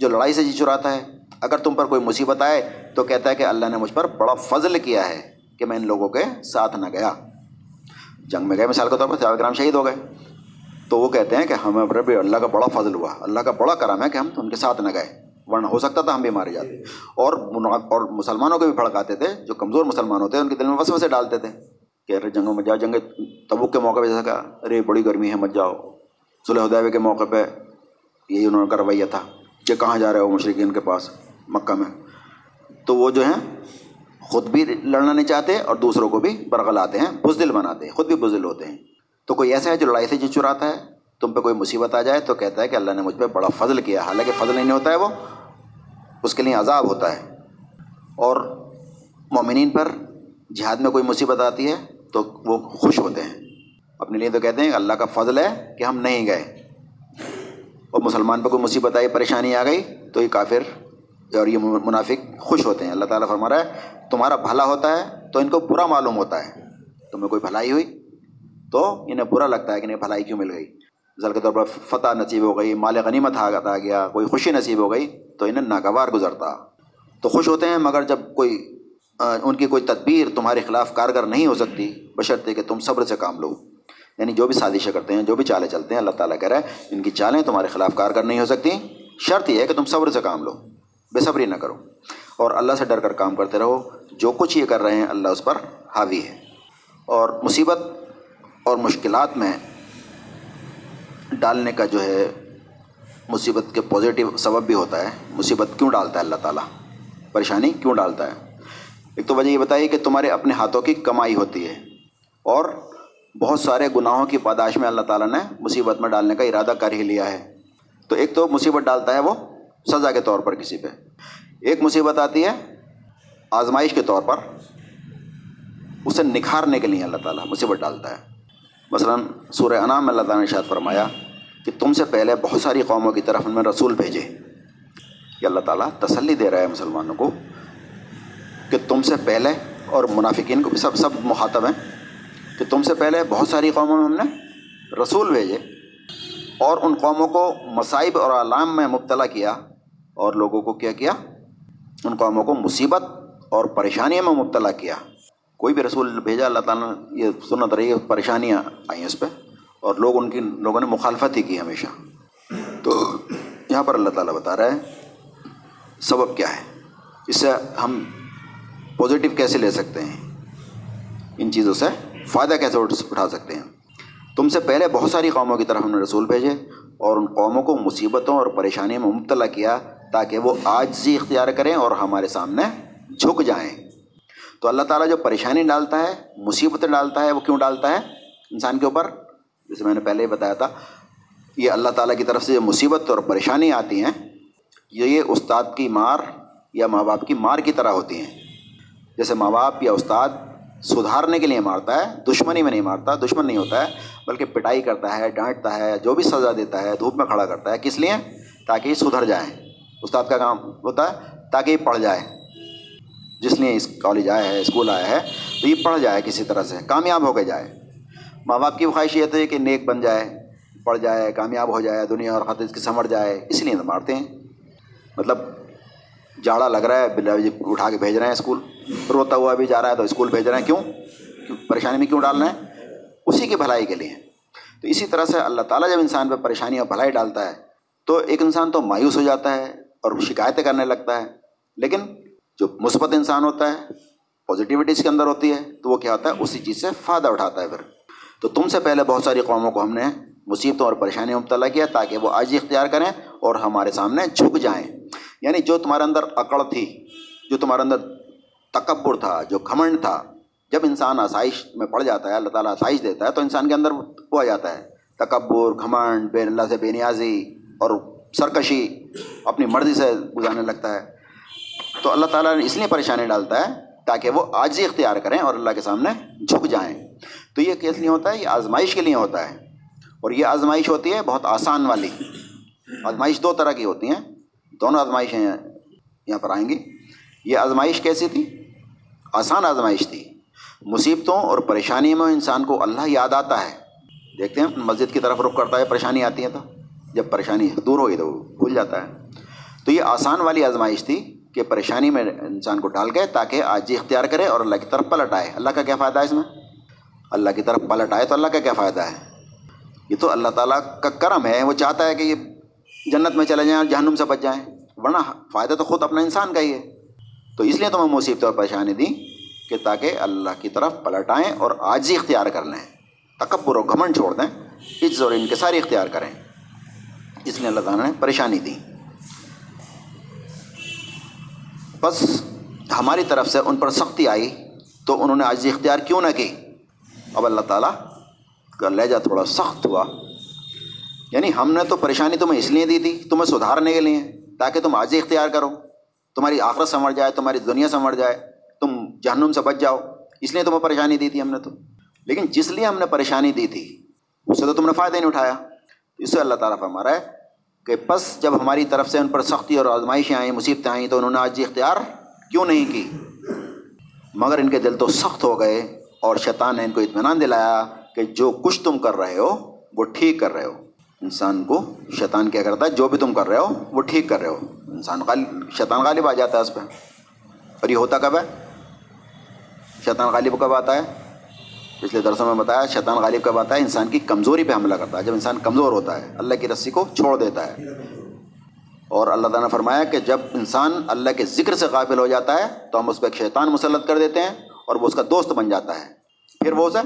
جو لڑائی سے جی چراتا ہے. اگر تم پر کوئی مصیبت آئے تو کہتا ہے کہ اللہ نے مجھ پر بڑا فضل کیا ہے کہ میں ان لوگوں کے ساتھ نہ گیا. جنگ میں گئے مثال کے طور پر، صحابہ کرام شہید ہو گئے تو وہ کہتے ہیں کہ ہمیں اللہ کا بڑا فضل ہوا، اللہ کا بڑا کرم ہے کہ ہم ان کے ساتھ نہ گئے. ورنہ ہو سکتا تھا ہم بھی مارے جاتے اور مسلمانوں کو بھی بھڑکاتے تھے، جو کمزور مسلمان ہوتے ان کے دل میں وسوسے ڈالتے تھے کہ ارے جنگوں میں جاؤ، جنگ تبوک کے موقع پہ جیسا کہا ارے بڑی گرمی ہے مت جاؤ، صلح حدیبیہ کے موقع پہ یہی انہوں کا رویہ تھا کہ کہاں جا رہے ہو مشرکین کے پاس مکہ میں، تو وہ جو ہیں خود بھی لڑنا نہیں چاہتے اور دوسروں کو بھی برغلاتے ہیں، بزدل بناتے ہیں، خود بھی بزدل ہوتے ہیں. تو کوئی ایسا ہے جو لڑائی سے جی چراتا ہے، تم پہ کوئی مصیبت آ جائے تو کہتا ہے کہ اللہ نے مجھ پہ بڑا فضل کیا، حالانکہ فضل نہیں ہوتا ہے، وہ اس کے لیے عذاب ہوتا ہے. اور مومنین پر جہاد میں کوئی مصیبت آتی ہے تو وہ خوش ہوتے ہیں اپنے لیے، تو کہتے ہیں کہ اللہ کا فضل ہے کہ ہم نہیں گئے. اور مسلمان پہ کوئی مصیبت آئی، پریشانی آ گئی، تو یہ کافر اور یہ منافق خوش ہوتے ہیں. اللہ تعالیٰ فرما رہا ہے تمہارا بھلا ہوتا ہے تو ان کو برا معلوم ہوتا ہے، تمہیں کوئی بھلائی ہوئی تو انہیں برا لگتا ہے کہ انہیں بھلائی کیوں مل گئی. مثال کے طور پر فتح نصیب ہو گئی، مال غنیمت آ گیا، کوئی خوشی نصیب ہو گئی تو انہیں ناگوار گزرتا، تو خوش ہوتے ہیں. مگر جب کوئی ان کی کوئی تدبیر تمہارے خلاف کارگر نہیں ہو سکتی بشرطے کہ تم صبر سے کام لو. یعنی جو بھی سازشیں کرتے ہیں، جو بھی چالیں چلتے ہیں، اللہ تعالیٰ کہہ رہا ہے ان کی چالیں تمہارے خلاف کارگر نہیں ہو سکتی، شرط یہ ہے کہ تم صبر سے کام لو، بے صبری نہ کرو اور اللہ سے ڈر کر کام کرتے رہو. جو کچھ یہ کر رہے ہیں اللہ اس پر حاوی ہے. اور مصیبت اور مشکلات میں ڈالنے کا جو ہے مصیبت کے پازیٹیو سبب بھی ہوتا ہے. مصیبت کیوں ڈالتا ہے اللہ تعالیٰ، پریشانی کیوں ڈالتا ہے؟ ایک تو وجہ یہ بتائیے کہ تمہارے اپنے ہاتھوں کی کمائی ہوتی ہے، اور بہت سارے گناہوں کی پاداش میں اللہ تعالیٰ نے مصیبت میں ڈالنے کا ارادہ کر ہی لیا ہے. تو ایک تو مصیبت ڈالتا ہے وہ سزا کے طور پر کسی پہ، ایک مصیبت آتی ہے آزمائش کے طور پر، اسے نکھارنے کے لیے اللہ تعالیٰ مصیبت ڈالتا ہے. مثلا سورہ انعام میں اللہ تعالیٰ نے ارشاد فرمایا کہ تم سے پہلے بہت ساری قوموں کی طرف ان میں رسول بھیجے. یہ اللہ تعالیٰ تسلی دے رہا ہے مسلمانوں کو کہ تم سے پہلے، اور منافقین کو بھی سب مخاطب ہیں کہ تم سے پہلے بہت ساری قوموں میں ہم نے رسول بھیجے اور ان قوموں کو مصائب اور آلام میں مبتلا کیا، اور لوگوں کو کیا کیا، ان قوموں کو مصیبت اور پریشانیوں میں مبتلا کیا. کوئی بھی رسول بھیجا اللہ تعالیٰ نے، یہ سنت رہی ہے، پریشانیاں آئیں اس پہ اور لوگ ان کی لوگوں نے مخالفت ہی کی ہمیشہ. تو یہاں پر اللہ تعالیٰ بتا رہا ہے سبب کیا ہے، اس سے ہم پازیٹیو کیسے لے سکتے ہیں، ان چیزوں سے فائدہ کیسے اٹھا سکتے ہیں. تم سے پہلے بہت ساری قوموں کی طرف ہم نے رسول بھیجے اور ان قوموں کو مصیبتوں اور پریشانیوں میں مبتلا کیا تاکہ وہ عاجزی اختیار کریں اور ہمارے سامنے جھک جائیں. تو اللہ تعالیٰ جو پریشانی ڈالتا ہے، مصیبتیں ڈالتا ہے، وہ کیوں ڈالتا ہے انسان کے اوپر؟ جیسے میں نے پہلے ہی بتایا تھا، یہ اللہ تعالیٰ کی طرف سے جو مصیبت اور پریشانی آتی ہیں یہ استاد کی مار یا ماں باپ کی مار کی طرح ہوتی ہیں. جیسے ماں باپ یا استاد سدھارنے کے لیے مارتا ہے، دشمنی میں نہیں مارتا، دشمن نہیں ہوتا ہے، بلکہ پٹائی کرتا ہے، ڈانٹتا ہے، جو بھی سزا دیتا ہے، دھوپ میں کھڑا کرتا ہے. کس لیے؟ تاکہ یہ سدھر جائیں. استاد کا کام ہوتا ہے تاکہ یہ پڑھ جائے، جس لیے اس کالج آیا ہے، اسکول آیا ہے، تو یہ پڑھ جائے، کسی طرح سے کامیاب ہو کے جائے. ماں باپ کی خواہش یہ ہے کہ نیک بن جائے، پڑھ جائے، کامیاب ہو جائے، دنیا اور خطرے کی سمجھ جائے، اس لیے تو مارتے ہیں. مطلب جاڑا لگ رہا ہے، اٹھا کے بھیج رہے ہیں اسکول، روتا ہوا بھی جا رہا ہے تو اسکول بھیج رہے ہیں، کیوں؟ پریشانی میں کیوں ڈالنا ہے؟ اسی کی بھلائی کے لیے. تو اسی طرح سے اللہ تعالیٰ جب انسان پہ پریشانی اور بھلائی ڈالتا ہے تو ایک انسان تو مایوس ہو جاتا ہے اور شکایتیں کرنے لگتا ہے، لیکن جو مثبت انسان ہوتا ہے، پازیٹیوٹی اس کے اندر ہوتی ہے، تو وہ کیا ہوتا ہے؟ اسی چیز سے فائدہ اٹھاتا ہے. پھر تو تم سے پہلے بہت ساری قوموں کو ہم نے مصیبتوں اور پریشانیوں میں مبتلا کیا تاکہ وہ عاجزی اختیار کریں اور ہمارے سامنے جھک جائیں. یعنی جو تمہارے اندر اکڑ تھی، جو تمہارے اندر تکبر تھا، جو گھمنڈ تھا، جب انسان آسائش میں پڑ جاتا ہے، اللہ تعالیٰ آسائش دیتا ہے تو انسان کے اندر وہ آ جاتا ہے تکبر، گھمنڈ، بے اللہ سے بے نیازی اور سرکشی، اپنی مرضی سے گزارنے لگتا ہے. تو اللہ تعالیٰ اس لیے پریشانی ڈالتا ہے تاکہ وہ عاجزی اختیار کریں اور اللہ کے سامنے جھک جائیں. تو یہ کس لیے ہوتا ہے؟ یہ آزمائش کے لیے ہوتا ہے. اور یہ آزمائش ہوتی ہے بہت آسان والی. آزمائش دو طرح کی ہوتی ہیں، دونوں آزمائشیں یہاں پر آئیں گی. یہ آزمائش کیسی تھی؟ آسان آزمائش تھی. مصیبتوں اور پریشانی میں انسان کو اللہ یاد آتا ہے. دیکھتے ہیں مسجد کی طرف رخ کرتا ہے، پریشانی آتی ہے تو جب پریشانی دور ہوئی تو وہ بھول جاتا ہے. تو یہ آسان والی آزمائش تھی کہ پریشانی میں انسان کو ڈال گئے تاکہ عاجزی اختیار کرے اور اللہ کی طرف پلٹ آئے. اللہ کا کیا فائدہ ہے اس میں؟ اللہ کی طرف پلٹ آئے تو اللہ کا کیا فائدہ ہے؟ یہ تو اللہ تعالیٰ کا کرم ہے، وہ چاہتا ہے کہ یہ جنت میں چلے جائیں اور جہنم سے بچ جائیں. ورنہ فائدہ تو خود اپنا انسان کا ہی ہے. تو اس لیے تمہیں مصیبتیں اور پریشانی دی کہ تاکہ اللہ کی طرف پلٹائیں اور عاجزی اختیار کر لیں, تکبر و گھمنڈ چھوڑ دیں, عجز اور انکساری اختیار کریں. اس لیے اللہ تعالیٰ نے پریشانی دی. بس ہماری طرف سے ان پر سختی آئی تو انہوں نے عاجزی اختیار کیوں نہ کی. اب اللہ تعالیٰ کا لہجہ تھوڑا سخت ہوا, یعنی ہم نے تو پریشانی تمہیں اس لیے دی تھی تمہیں سدھارنے کے لیے, تاکہ تم عاجزی اختیار کرو, تمہاری آخرت سنور جائے, تمہاری دنیا سنور جائے, تم جہنم سے بچ جاؤ, اس لیے تمہیں پریشانی دی تھی ہم نے تو. لیکن جس لیے ہم نے پریشانی دی تھی اس سے تو تم نے فائدہ ہی نہیں اٹھایا. اس سے اللہ تعالیٰ فرما رہا ہے کہ پس جب ہماری طرف سے ان پر سختی اور آزمائشیں آئیں, مصیبتیں آئیں, تو انہوں نے عاجزی اختیار کیوں نہیں کی, مگر ان کے دل تو سخت ہو گئے اور شیطان نے ان کو اطمینان دلایا کہ جو کچھ تم کر رہے ہو وہ ٹھیک کر رہے ہو. انسان کو شیطان کیا کرتا ہے, جو بھی تم کر رہے ہو وہ ٹھیک کر رہے ہو, انسان شیطان غالب آ جاتا ہے اس پہ. اور یہ ہوتا کب ہے, شیطان غالب کب آتا ہے؟ پچھلے درسوں میں بتایا شیطان غالب کب آتا ہے, انسان کی کمزوری پہ حملہ کرتا ہے, جب انسان کمزور ہوتا ہے, اللہ کی رسی کو چھوڑ دیتا ہے. اور اللہ تعالیٰ نے فرمایا کہ جب انسان اللہ کے ذکر سے غافل ہو جاتا ہے تو ہم اس پہ ایک شیطان مسلط کر دیتے ہیں اور وہ اس کا دوست بن جاتا ہے, پھر وہ اسے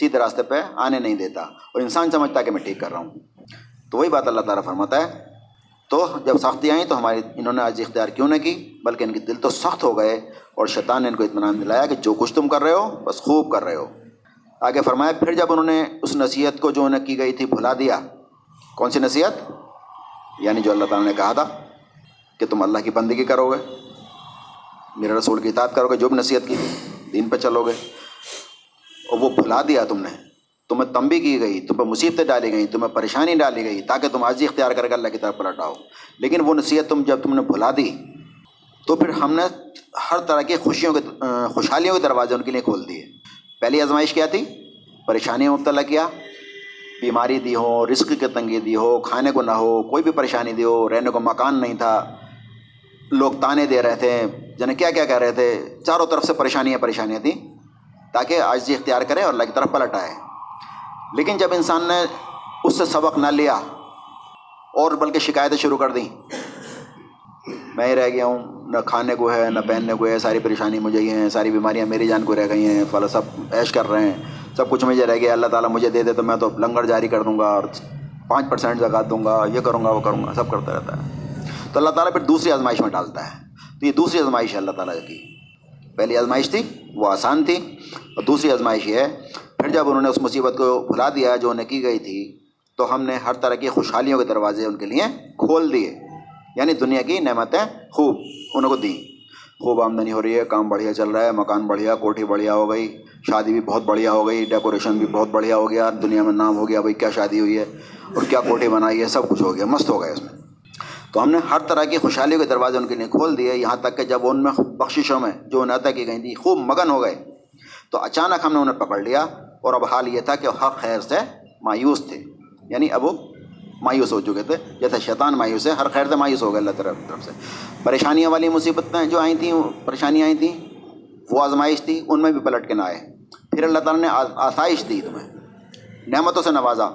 سیدھے راستے پہ آنے نہیں دیتا اور انسان سمجھتا ہے کہ میں ٹھیک کر رہا ہوں. تو وہی بات اللہ تعالیٰ فرماتا ہے تو جب سختی آئیں تو ہماری انہوں نے عاجزی اختیار کیوں نہ کی, بلکہ ان کے دل تو سخت ہو گئے اور شیطان نے ان کو اطمینان دلایا کہ جو کچھ تم کر رہے ہو بس خوب کر رہے ہو. آگے فرمایا پھر جب انہوں نے اس نصیحت کو جو انہیں کی گئی تھی بھلا دیا. کون سی نصیحت؟ یعنی جو اللہ تعالیٰ نے کہا تھا کہ تم اللہ کی بندگی کرو گے, میرے رسول کی اطاعت کرو گے, جو بھی نصیحت کی, دین پہ چلو گے, اور وہ بھلا دیا تم نے. تمہیں تنبیہ کی گئی, تم پہ مصیبتیں ڈالی گئیں, تمہیں پریشانی ڈالی گئی تاکہ تم عاجزی اختیار کر کے اللہ کی طرف پلٹاؤ. لیکن وہ نصیحت جب تم نے بھلا دی تو پھر ہم نے ہر طرح کی خوشحالیوں کے دروازے ان کے لیے کھول دیے. پہلی آزمائش کیا تھی؟ پریشانی میں مبتلا کیا, بیماری دی ہو, رزق کی تنگی دی ہو, کھانے کو نہ ہو, کوئی بھی پریشانی دی ہو, رہنے کو مکان نہیں تھا, لوگ تانے دے رہے تھے, جانے کیا کیا کہہ رہے تھے, چاروں طرف سے پریشانیاں تھیں, تاکہ عاجزی اختیار کرے اور اللہ کی طرف پلٹ آئے. لیکن جب انسان نے اس سے سبق نہ لیا اور بلکہ شکایتیں شروع کر دیں, میں ہی رہ گیا ہوں, نہ کھانے کو ہے نہ پہننے کو ہے, ساری پریشانی مجھے ہی ہیں, ساری بیماریاں میری جان کو رہ گئی ہیں, فلاں سب عیش کر رہے ہیں, سب کچھ مجھے رہ گیا, اللہ تعالیٰ مجھے دے دے تو میں تو لنگر جاری کر دوں گا اور 5% زکوٰۃ دوں گا, یہ کروں گا وہ کروں گا, سب کرتا رہتا ہے. تو اللہ تعالیٰ پھر دوسری آزمائش میں ڈالتا ہے. تو یہ دوسری آزمائش ہے اللہ تعالیٰ کی. پہلی آزمائش تھی وہ آسان تھی, اور دوسری آزمائش یہ ہے پھر جب انہوں نے اس مصیبت کو بھلا دیا جو انہیں کی گئی تھی تو ہم نے ہر طرح کی خوشحالیوں کے دروازے ان کے لیے کھول دیے, یعنی دنیا کی نعمتیں خوب انہوں کو دیں. خوب آمدنی ہو رہی ہے, کام بڑھیا چل رہا ہے, مکان بڑھیا, کوٹھی بڑھیا ہو گئی, شادی بھی بہت بڑھیا ہو گئی, ڈیکوریشن بھی بہت بڑھیا ہو گیا, دنیا میں نام ہو گیا, بھائی کیا شادی ہوئی ہے اور کیا کوٹھی بنائی ہے, سب کچھ ہو گیا, مست ہو گیا اس میں. تو ہم نے ہر طرح کی خوشحالیوں کے دروازے ان کے لیے کھول دیے, یہاں تک کہ جب ان میں بخششوں میں جو انہیں عطا کی گئی تھی خوب مگن ہو گئے تو اچانک ہم نے انہیں پکڑ لیا. اور اب حال یہ تھا کہ ہر خیر سے مایوس تھے, یعنی اب وہ مایوس ہو چکے تھے, جیسے شیطان مایوس ہے ہر خیر سے مایوس ہو گئے اللہ طرف سے. پریشانیاں والی مصیبتیں جو آئی تھیں, پریشانیاں آئی تھیں, وہ آزمائش تھی, ان میں بھی پلٹ کے نہ آئے. پھر اللہ تعالیٰ نے آسائش دی, تمہیں نعمتوں سے نوازا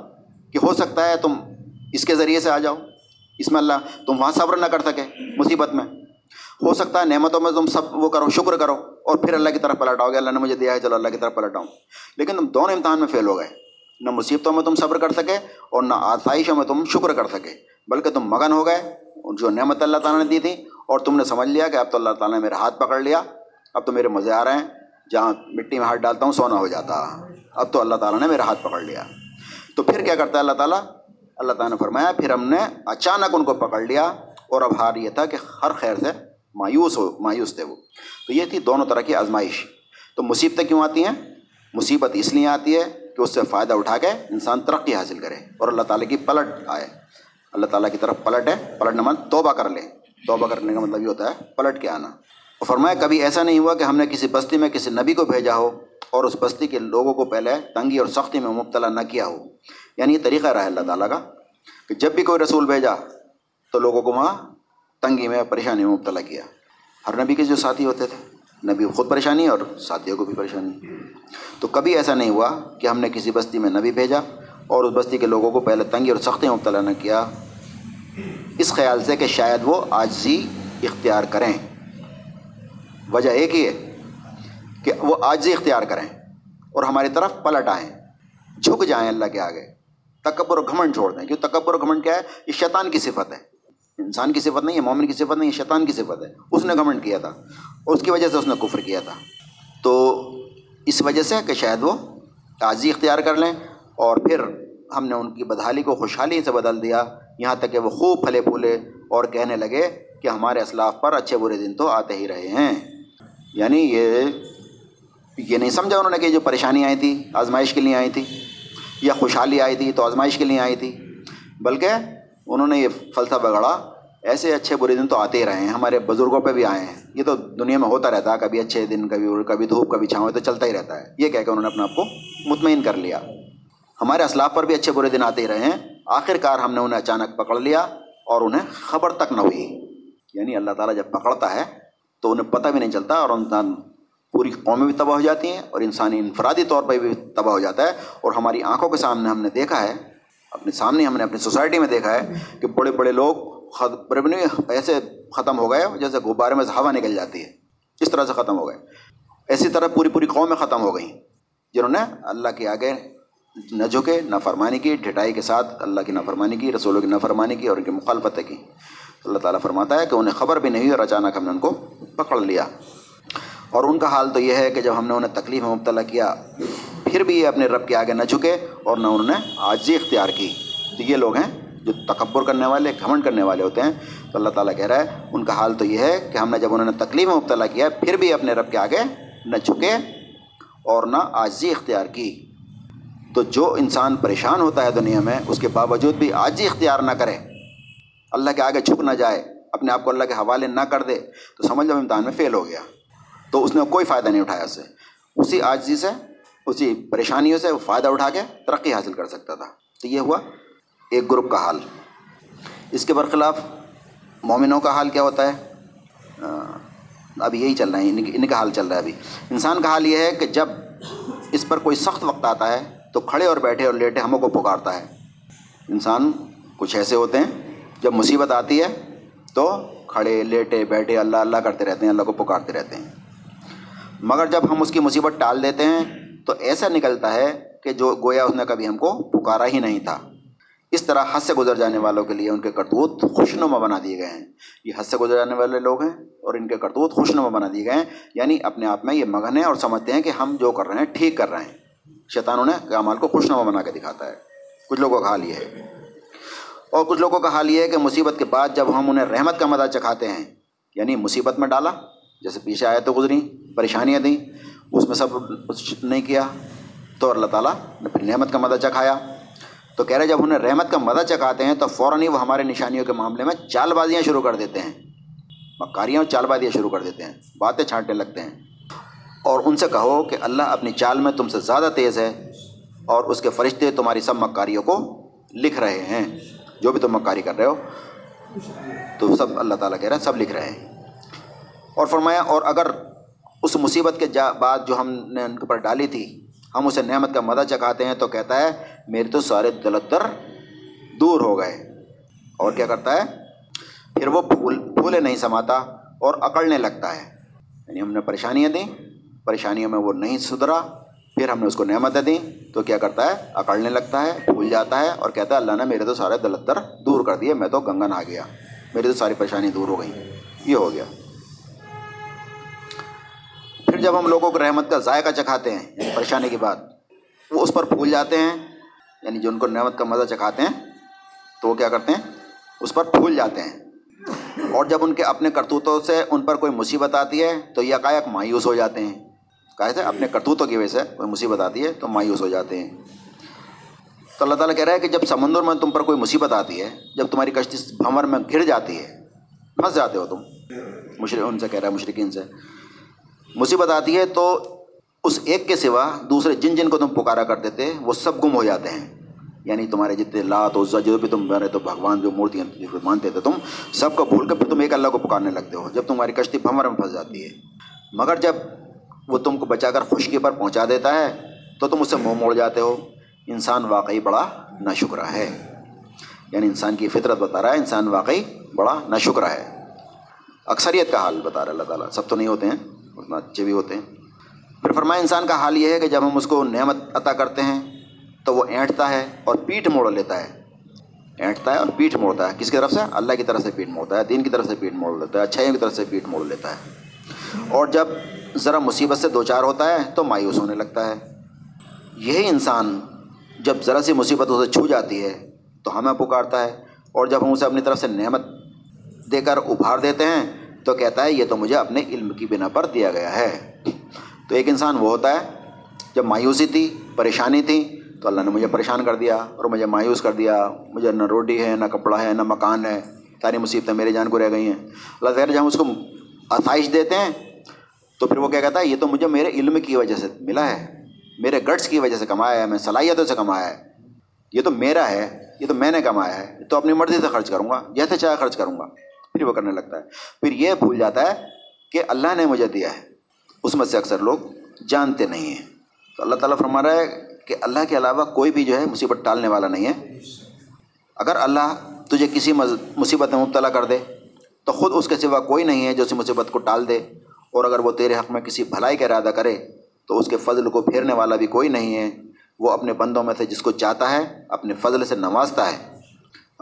کہ ہو سکتا ہے تم اس کے ذریعے سے آ جاؤ, اس میں اللہ تم وہاں صبر نہ کر سکے مصیبت میں, ہو سکتا ہے نعمتوں میں تم سب وہ کرو, شکر کرو اور پھر اللہ کی طرف پلٹ آؤ گے, اللہ نے مجھے دیا ہے چلو اللہ کی طرف پلٹ آؤں. لیکن تم دونوں امتحان میں فیل ہو گئے, نہ مصیبتوں میں تم صبر کر سکے اور نہ آسائشوں میں تم شکر کر سکے, بلکہ تم مگن ہو گئے جو نعمت اللہ تعالیٰ نے دی تھی, اور تم نے سمجھ لیا کہ اب تو اللہ تعالیٰ نے میرا ہاتھ پکڑ لیا, اب تو میرے مزے آ رہے ہیں, جہاں مٹی میں ہاتھ ڈالتا ہوں سونا ہو جاتا, اب تو اللہ تعالیٰ نے میرا ہاتھ پکڑ لیا. تو پھر کیا کرتا ہے اللہ تعالیٰ؟ اللہ تعالیٰ نے فرمایا پھر ہم نے اچانک ان کو پکڑ لیا, اور اب حال یہ تھا کہ ہر خیر سے مایوس تھے وہ. تو یہ تھی دونوں طرح کی آزمائش. تو مصیبتیں کیوں آتی ہیں؟ مصیبت اس لیے آتی ہے کہ اس سے فائدہ اٹھا کے انسان ترقی حاصل کرے اور اللہ تعالیٰ کی پلٹ آئے, اللہ تعالیٰ کی طرف پلٹے. پلٹنا مطلب توبہ کر لے, توبہ کرنے کا مطلب یہ ہوتا ہے پلٹ کے آنا. اور فرمایا کبھی ایسا نہیں ہوا کہ ہم نے کسی بستی میں کسی نبی کو بھیجا ہو اور اس بستی کے لوگوں کو پہلے تنگی اور سختی میں مبتلا نہ کیا ہو. یعنی یہ طریقہ رہا ہے اللہ تعالیٰ کا کہ جب بھی کوئی رسول بھیجا تو لوگوں کو وہاں تنگی میں پریشانی میں مبتلا کیا. ہر نبی کے جو ساتھی ہوتے تھے, نبی خود پریشانی اور ساتھیوں کو بھی پریشانی. تو کبھی ایسا نہیں ہوا کہ ہم نے کسی بستی میں نبی بھیجا اور اس بستی کے لوگوں کو پہلے تنگی اور سختی میں مبتلا نہ کیا. اس اس خیال سے کہ شاید وہ عاجزی اختیار کریں. وجہ ایک ہی ہے کہ وہ عاجزی اختیار کریں اور ہماری طرف پلٹ آئیں, جھک جائیں اللہ کے آگے, تکبر و گھمنڈ چھوڑ دیں. کیوں؟ تکبر و گھمنڈ کیا ہے؟ یہ شیطان کی صفت ہے, انسان کی صفت نہیں ہے, مومن کی صفت نہیں ہے, شیطان کی صفت ہے. اس نے گھمنڈ کیا تھا اور اس کی وجہ سے اس نے کفر کیا تھا. تو اس وجہ سے کہ شاید وہ عاجزی اختیار کر لیں, اور پھر ہم نے ان کی بدحالی کو خوشحالی سے بدل دیا, یہاں تک کہ وہ خوب پھلے پھولے اور کہنے لگے کہ ہمارے اسلاف پر اچھے برے دن تو آتے ہی رہے ہیں. یعنی یہ نہیں سمجھا انہوں نے کہ جو پریشانی آئی تھی آزمائش کے لیے آئی تھی, یا خوشحالی آئی تھی تو آزمائش کے لیے آئی تھی, بلکہ انہوں نے یہ فلسفہ بگڑا ایسے اچھے برے دن تو آتے ہی رہے ہیں, ہمارے بزرگوں پہ بھی آئے ہیں, یہ تو دنیا میں ہوتا رہتا ہے, کبھی اچھے دن کبھی دھوپ کبھی چھاؤں, تو چلتا ہی رہتا ہے. یہ کہہ کے انہوں نے اپنے آپ کو مطمئن کر لیا, ہمارے اسلاف پر بھی اچھے برے دن آتے ہی رہے ہیں. آخر کار ہم نے انہیں اچانک پکڑ لیا اور انہیں خبر تک نہ ہوئی. یعنی اللہ تعالیٰ جب پکڑتا ہے تو انہیں پتہ بھی نہیں چلتا, اور انسان پوری قومیں بھی تباہ ہو جاتی ہیں اور انسانی انفرادی طور پہ بھی تباہ ہو جاتا ہے. اور ہماری آنکھوں کے سامنے ہم نے دیکھا ہے, اپنے سامنے ہم نے اپنی سوسائٹی میں دیکھا ہے کہ بڑے بڑے لوگ ایسے ختم ہو گئے جیسے غبارے میں سے ہوا نکل جاتی ہے, اس طرح سے ختم ہو گئے. اسی طرح پوری قومیں ختم ہو گئیں جنہوں نے اللہ کے آگے نہ جھکے, نافرمانی کی, ڈھٹائی کے ساتھ اللہ کی نافرمانی کی, رسولوں کی نافرمانی کی اور ان کی مخالفتیں کی. اللہ تعالیٰ فرماتا ہے کہ انہیں خبر بھی نہیں اور اچانک ہم نے ان کو پکڑ لیا. اور ان کا حال تو یہ ہے کہ جب ہم نے انہیں تکلیف میں مبتلا کیا پھر بھی یہ اپنے رب کے آگے نہ جھکے اور نہ انہوں نے عاجزی اختیار کی. تو یہ لوگ ہیں جو تکبر کرنے والے, گھمنڈ کرنے والے ہوتے ہیں. تو اللہ تعالیٰ کہہ رہا ہے ان کا حال تو یہ ہے کہ ہم نے جب انہوں نے تکلیف میں مبتلا کیا پھر بھی اپنے رب کے آگے نہ جھکے اور نہ عاجزی اختیار کی. تو جو انسان پریشان ہوتا ہے دنیا میں, اس کے باوجود بھی عاجزی اختیار نہ کرے, اللہ کے آگے جھک نہ جائے, اپنے آپ کو اللہ کے حوالے نہ کر دے, تو سمجھ لو امتحان میں فیل ہو گیا. تو اس نے کوئی فائدہ نہیں اٹھایا اسے, اسی عاجزی سے, اسی پریشانیوں سے وہ فائدہ اٹھا کے ترقی حاصل کر سکتا تھا. تو یہ ہوا ایک گروپ کا حال. اس کے برخلاف مومنوں کا حال کیا ہوتا ہے؟ اب یہی چل رہا ہے, ان کا حال چل رہا ہے ابھی. انسان کا حال یہ ہے کہ جب اس پر کوئی سخت وقت آتا ہے تو کھڑے اور بیٹھے اور لیٹے ہموں کو پکارتا ہے. انسان کچھ ایسے ہوتے ہیں جب مصیبت آتی ہے تو کھڑے لیٹے بیٹھے اللہ اللہ کرتے رہتے ہیں, اللہ کو پکارتے رہتے ہیں. مگر جب ہم اس کی مصیبت ٹال دیتے ہیں تو ایسا نکلتا ہے کہ جو گویا اس نے کبھی ہم کو پکارا ہی نہیں تھا. اس طرح حد سے گزر جانے والوں کے لیے ان کے کرتوت خوشنما بنا دیے گئے ہیں. یہ حد سے گزر جانے والے لوگ ہیں اور ان کے کرتوت خوشنما بنا دیے گئے ہیں. یعنی اپنے آپ میں یہ مگن ہیں اور سمجھتے ہیں کہ ہم جو کر رہے ہیں ٹھیک کر رہے ہیں. شیطانوں نے اعمال کو خوشنما بنا کے دکھاتا ہے. کچھ لوگوں کا حال یہ ہے, اور کچھ لوگوں کا حال یہ ہے کہ مصیبت کے بعد جب ہم انہیں رحمت کا مزہ چکھاتے ہیں, یعنی مصیبت میں ڈالا, جیسے پیچھے آیا تو گزری, پریشانیاں دیں, اس میں سب نہیں کیا تو اللہ تعالیٰ نے پھر رحمت کا مزہ چکھایا. تو کہہ رہے جب انہیں رحمت کا مزہ چکھاتے ہیں تو فوراً ہی وہ ہمارے نشانیوں کے معاملے میں چال بازیاں شروع کر دیتے ہیں, مکاریاں اور چال بازیاں شروع کر دیتے ہیں, باتیں چھانٹنے لگتے ہیں. اور ان سے کہو کہ اللہ اپنی چال میں تم سے زیادہ تیز ہے اور اس کے فرشتے تمہاری سب مکاریوں کو لکھ رہے ہیں. جو بھی تم مکاری کر رہے ہو تو سب اللہ تعالیٰ کہہ رہا ہے سب لکھ رہے ہیں. اور فرمایا اور اگر اس مصیبت کے بعد جو ہم نے ان کے اوپر ڈالی تھی ہم اسے نعمت کا مزہ چکھاتے ہیں تو کہتا ہے میرے تو سارے دلدر دور ہو گئے. اور کیا کرتا ہے؟ پھر وہ پھولے نہیں سماتا اور اکڑنے لگتا ہے. یعنی ہم نے پریشانیاں دیں, پریشانیوں میں وہ نہیں سدھرا, پھر ہم نے اس کو نعمتیں دیں تو کیا کرتا ہے؟ اکڑنے لگتا ہے, پھول جاتا ہے اور کہتا ہے اللہ نے میرے تو سارے دلدر دور کر دیے, میں تو گنگن آ گیا, میری تو ساری پریشانی دور ہو گئی. یہ ہو گیا. پھر جب ہم لوگوں کو رحمت کا ذائقہ چکھاتے ہیں, یعنی پریشانی کے بعد وہ اس پر پھول جاتے ہیں, یعنی جو ان کو نعمت کا مزہ چکھاتے ہیں تو وہ کیا کرتے ہیں؟ اس پر پھول جاتے ہیں. اور جب ان کے اپنے کرتوتوں سے ان پر کوئی مصیبت آتی ہے تو یہ یکایک مایوس ہو جاتے ہیں. کہا تھا اپنے کرتوتوں کی وجہ سے کوئی مصیبت آتی ہے تو مایوس ہو جاتے ہیں. تو اللہ تعالیٰ کہہ رہا ہے کہ جب سمندر میں تم پر کوئی مصیبت آتی ہے, جب تمہاری کشتی بھنور میں گر جاتی ہے, پھنس جاتے ہو تم, ان سے کہہ رہا ہے مشرکین سے, مصیبت آتی ہے تو اس ایک کے سوا دوسرے جن کو تم پکارا کرتے تھے وہ سب گم ہو جاتے ہیں. یعنی تمہارے جتنے لات عزا جو بھی تم بنے تو بھگوان جو مورتیاں مانتے تھے تم سب کو بھول کر پھر تم ایک اللہ کو پکارنے لگتے ہو جب تمہاری کشتی بھنور میں پھنس جاتی ہے. مگر جب وہ تم کو بچا کر خشکی پر پہنچا دیتا ہے تو تم اس سے منہ موڑ جاتے ہو. انسان واقعی بڑا ناشکرا ہے. یعنی انسان کی فطرت بتا رہا ہے انسان واقعی بڑا ناشکرہ ہے. اکثریت کا حال بتا رہا ہے اللہ تعالیٰ, سب تو نہیں ہوتے ہیں اتنا اچھے بھی ہوتے ہیں. پھر فرمایا انسان کا حال یہ ہے کہ جب ہم اس کو نعمت عطا کرتے ہیں تو وہ اینٹتا ہے اور پیٹھ موڑ لیتا ہے, اینٹتا ہے اور پیٹھ موڑتا ہے. کس کی طرف سے؟ اللہ کی طرف سے پیٹھ موڑتا ہے, دین کی طرف سے پیٹھ موڑ لیتا ہے, اچھائیوں کی طرف سے پیٹھ موڑ لیتا ہے. اور جب ذرا مصیبت سے دوچار ہوتا ہے تو مایوس ہونے لگتا ہے. یہی انسان جب ذرا سی مصیبت اسے چھو جاتی ہے تو ہمیں پکارتا ہے, اور جب ہم اسے اپنی طرف سے نعمت دے کر ابھار دیتے ہیں تو کہتا ہے یہ تو مجھے اپنے علم کی بنا پر دیا گیا ہے. تو ایک انسان وہ ہوتا ہے جب مایوسی تھی, پریشانی تھی, تو اللہ نے مجھے پریشان کر دیا اور مجھے مایوس کر دیا, مجھے نہ روٹی ہے, نہ کپڑا ہے, نہ مکان ہے, ساری مصیبتیں میرے جان کو رہ گئی ہیں. اللہ تعالیٰ جب ہم اس کو آسائش دیتے ہیں تو پھر وہ کیا کہتا ہے, یہ تو مجھے میرے علم کی وجہ سے ملا ہے, میرے گٹس کی وجہ سے کمایا ہے, میں صلاحیتوں سے کمایا ہے, یہ تو میرا ہے, یہ تو میں نے کمایا ہے, تو اپنی مرضی سے خرچ کروں گا, جیسے چاہے خرچ کروں گا. پھر وہ کرنے لگتا ہے, پھر یہ بھول جاتا ہے کہ اللہ نے مجھے دیا ہے. اس میں سے اکثر لوگ جانتے نہیں ہیں. تو اللہ تعالیٰ فرما رہا ہے کہ اللہ کے علاوہ کوئی بھی جو ہے مصیبت ٹالنے والا نہیں ہے. اگر اللہ تجھے کسی مصیبت میں مبتلا کر دے تو خود اس کے سوا کوئی نہیں ہے جو اس مصیبت کو ٹال دے, اور اگر وہ تیرے حق میں کسی بھلائی کا ارادہ کرے تو اس کے فضل کو پھیرنے والا بھی کوئی نہیں ہے. وہ اپنے بندوں میں سے جس کو چاہتا ہے اپنے فضل سے نوازتا ہے,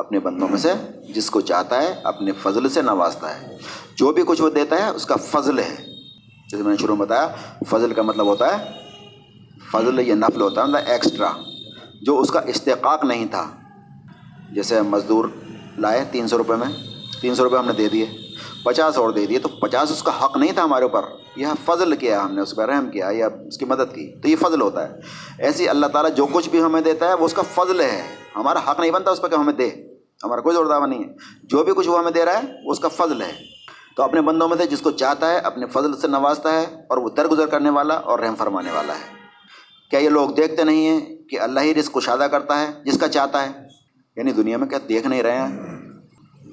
اپنے بندوں میں سے جس کو چاہتا ہے اپنے فضل سے نوازتا ہے. جو بھی کچھ وہ دیتا ہے اس کا فضل ہے. جیسے میں نے شروع میں بتایا, فضل کا مطلب ہوتا ہے, فضل یہ نفل ہوتا ہے مطلب ایکسٹرا, جو اس کا استحقاق نہیں تھا. جیسے مزدور لائے 300 روپے میں, 300 روپے ہم نے دے دیے, 50 اور دے دیے, تو 50 اس کا حق نہیں تھا ہمارے اوپر, یہ فضل کیا ہم نے, اس پر رحم کیا یا اس کی مدد کی, تو یہ فضل ہوتا ہے. ایسے اللہ تعالیٰ جو کچھ بھی ہمیں دیتا ہے وہ اس کا فضل ہے, ہمارا حق نہیں بنتا اس پر کہ ہمیں دے, ہمارا کوئی زور دعویٰ نہیں ہے. جو بھی کچھ وہ ہمیں دے رہا ہے وہ اس کا فضل ہے. تو اپنے بندوں میں سے جس کو چاہتا ہے اپنے فضل سے نوازتا ہے, اور وہ درگزر کرنے والا اور رحم فرمانے والا ہے. کیا یہ لوگ دیکھتے نہیں ہیں کہ اللہ ہی رزق کشادہ کرتا ہے جس کا چاہتا ہے؟ یعنی دنیا میں کیا دیکھ نہیں رہے ہیں؟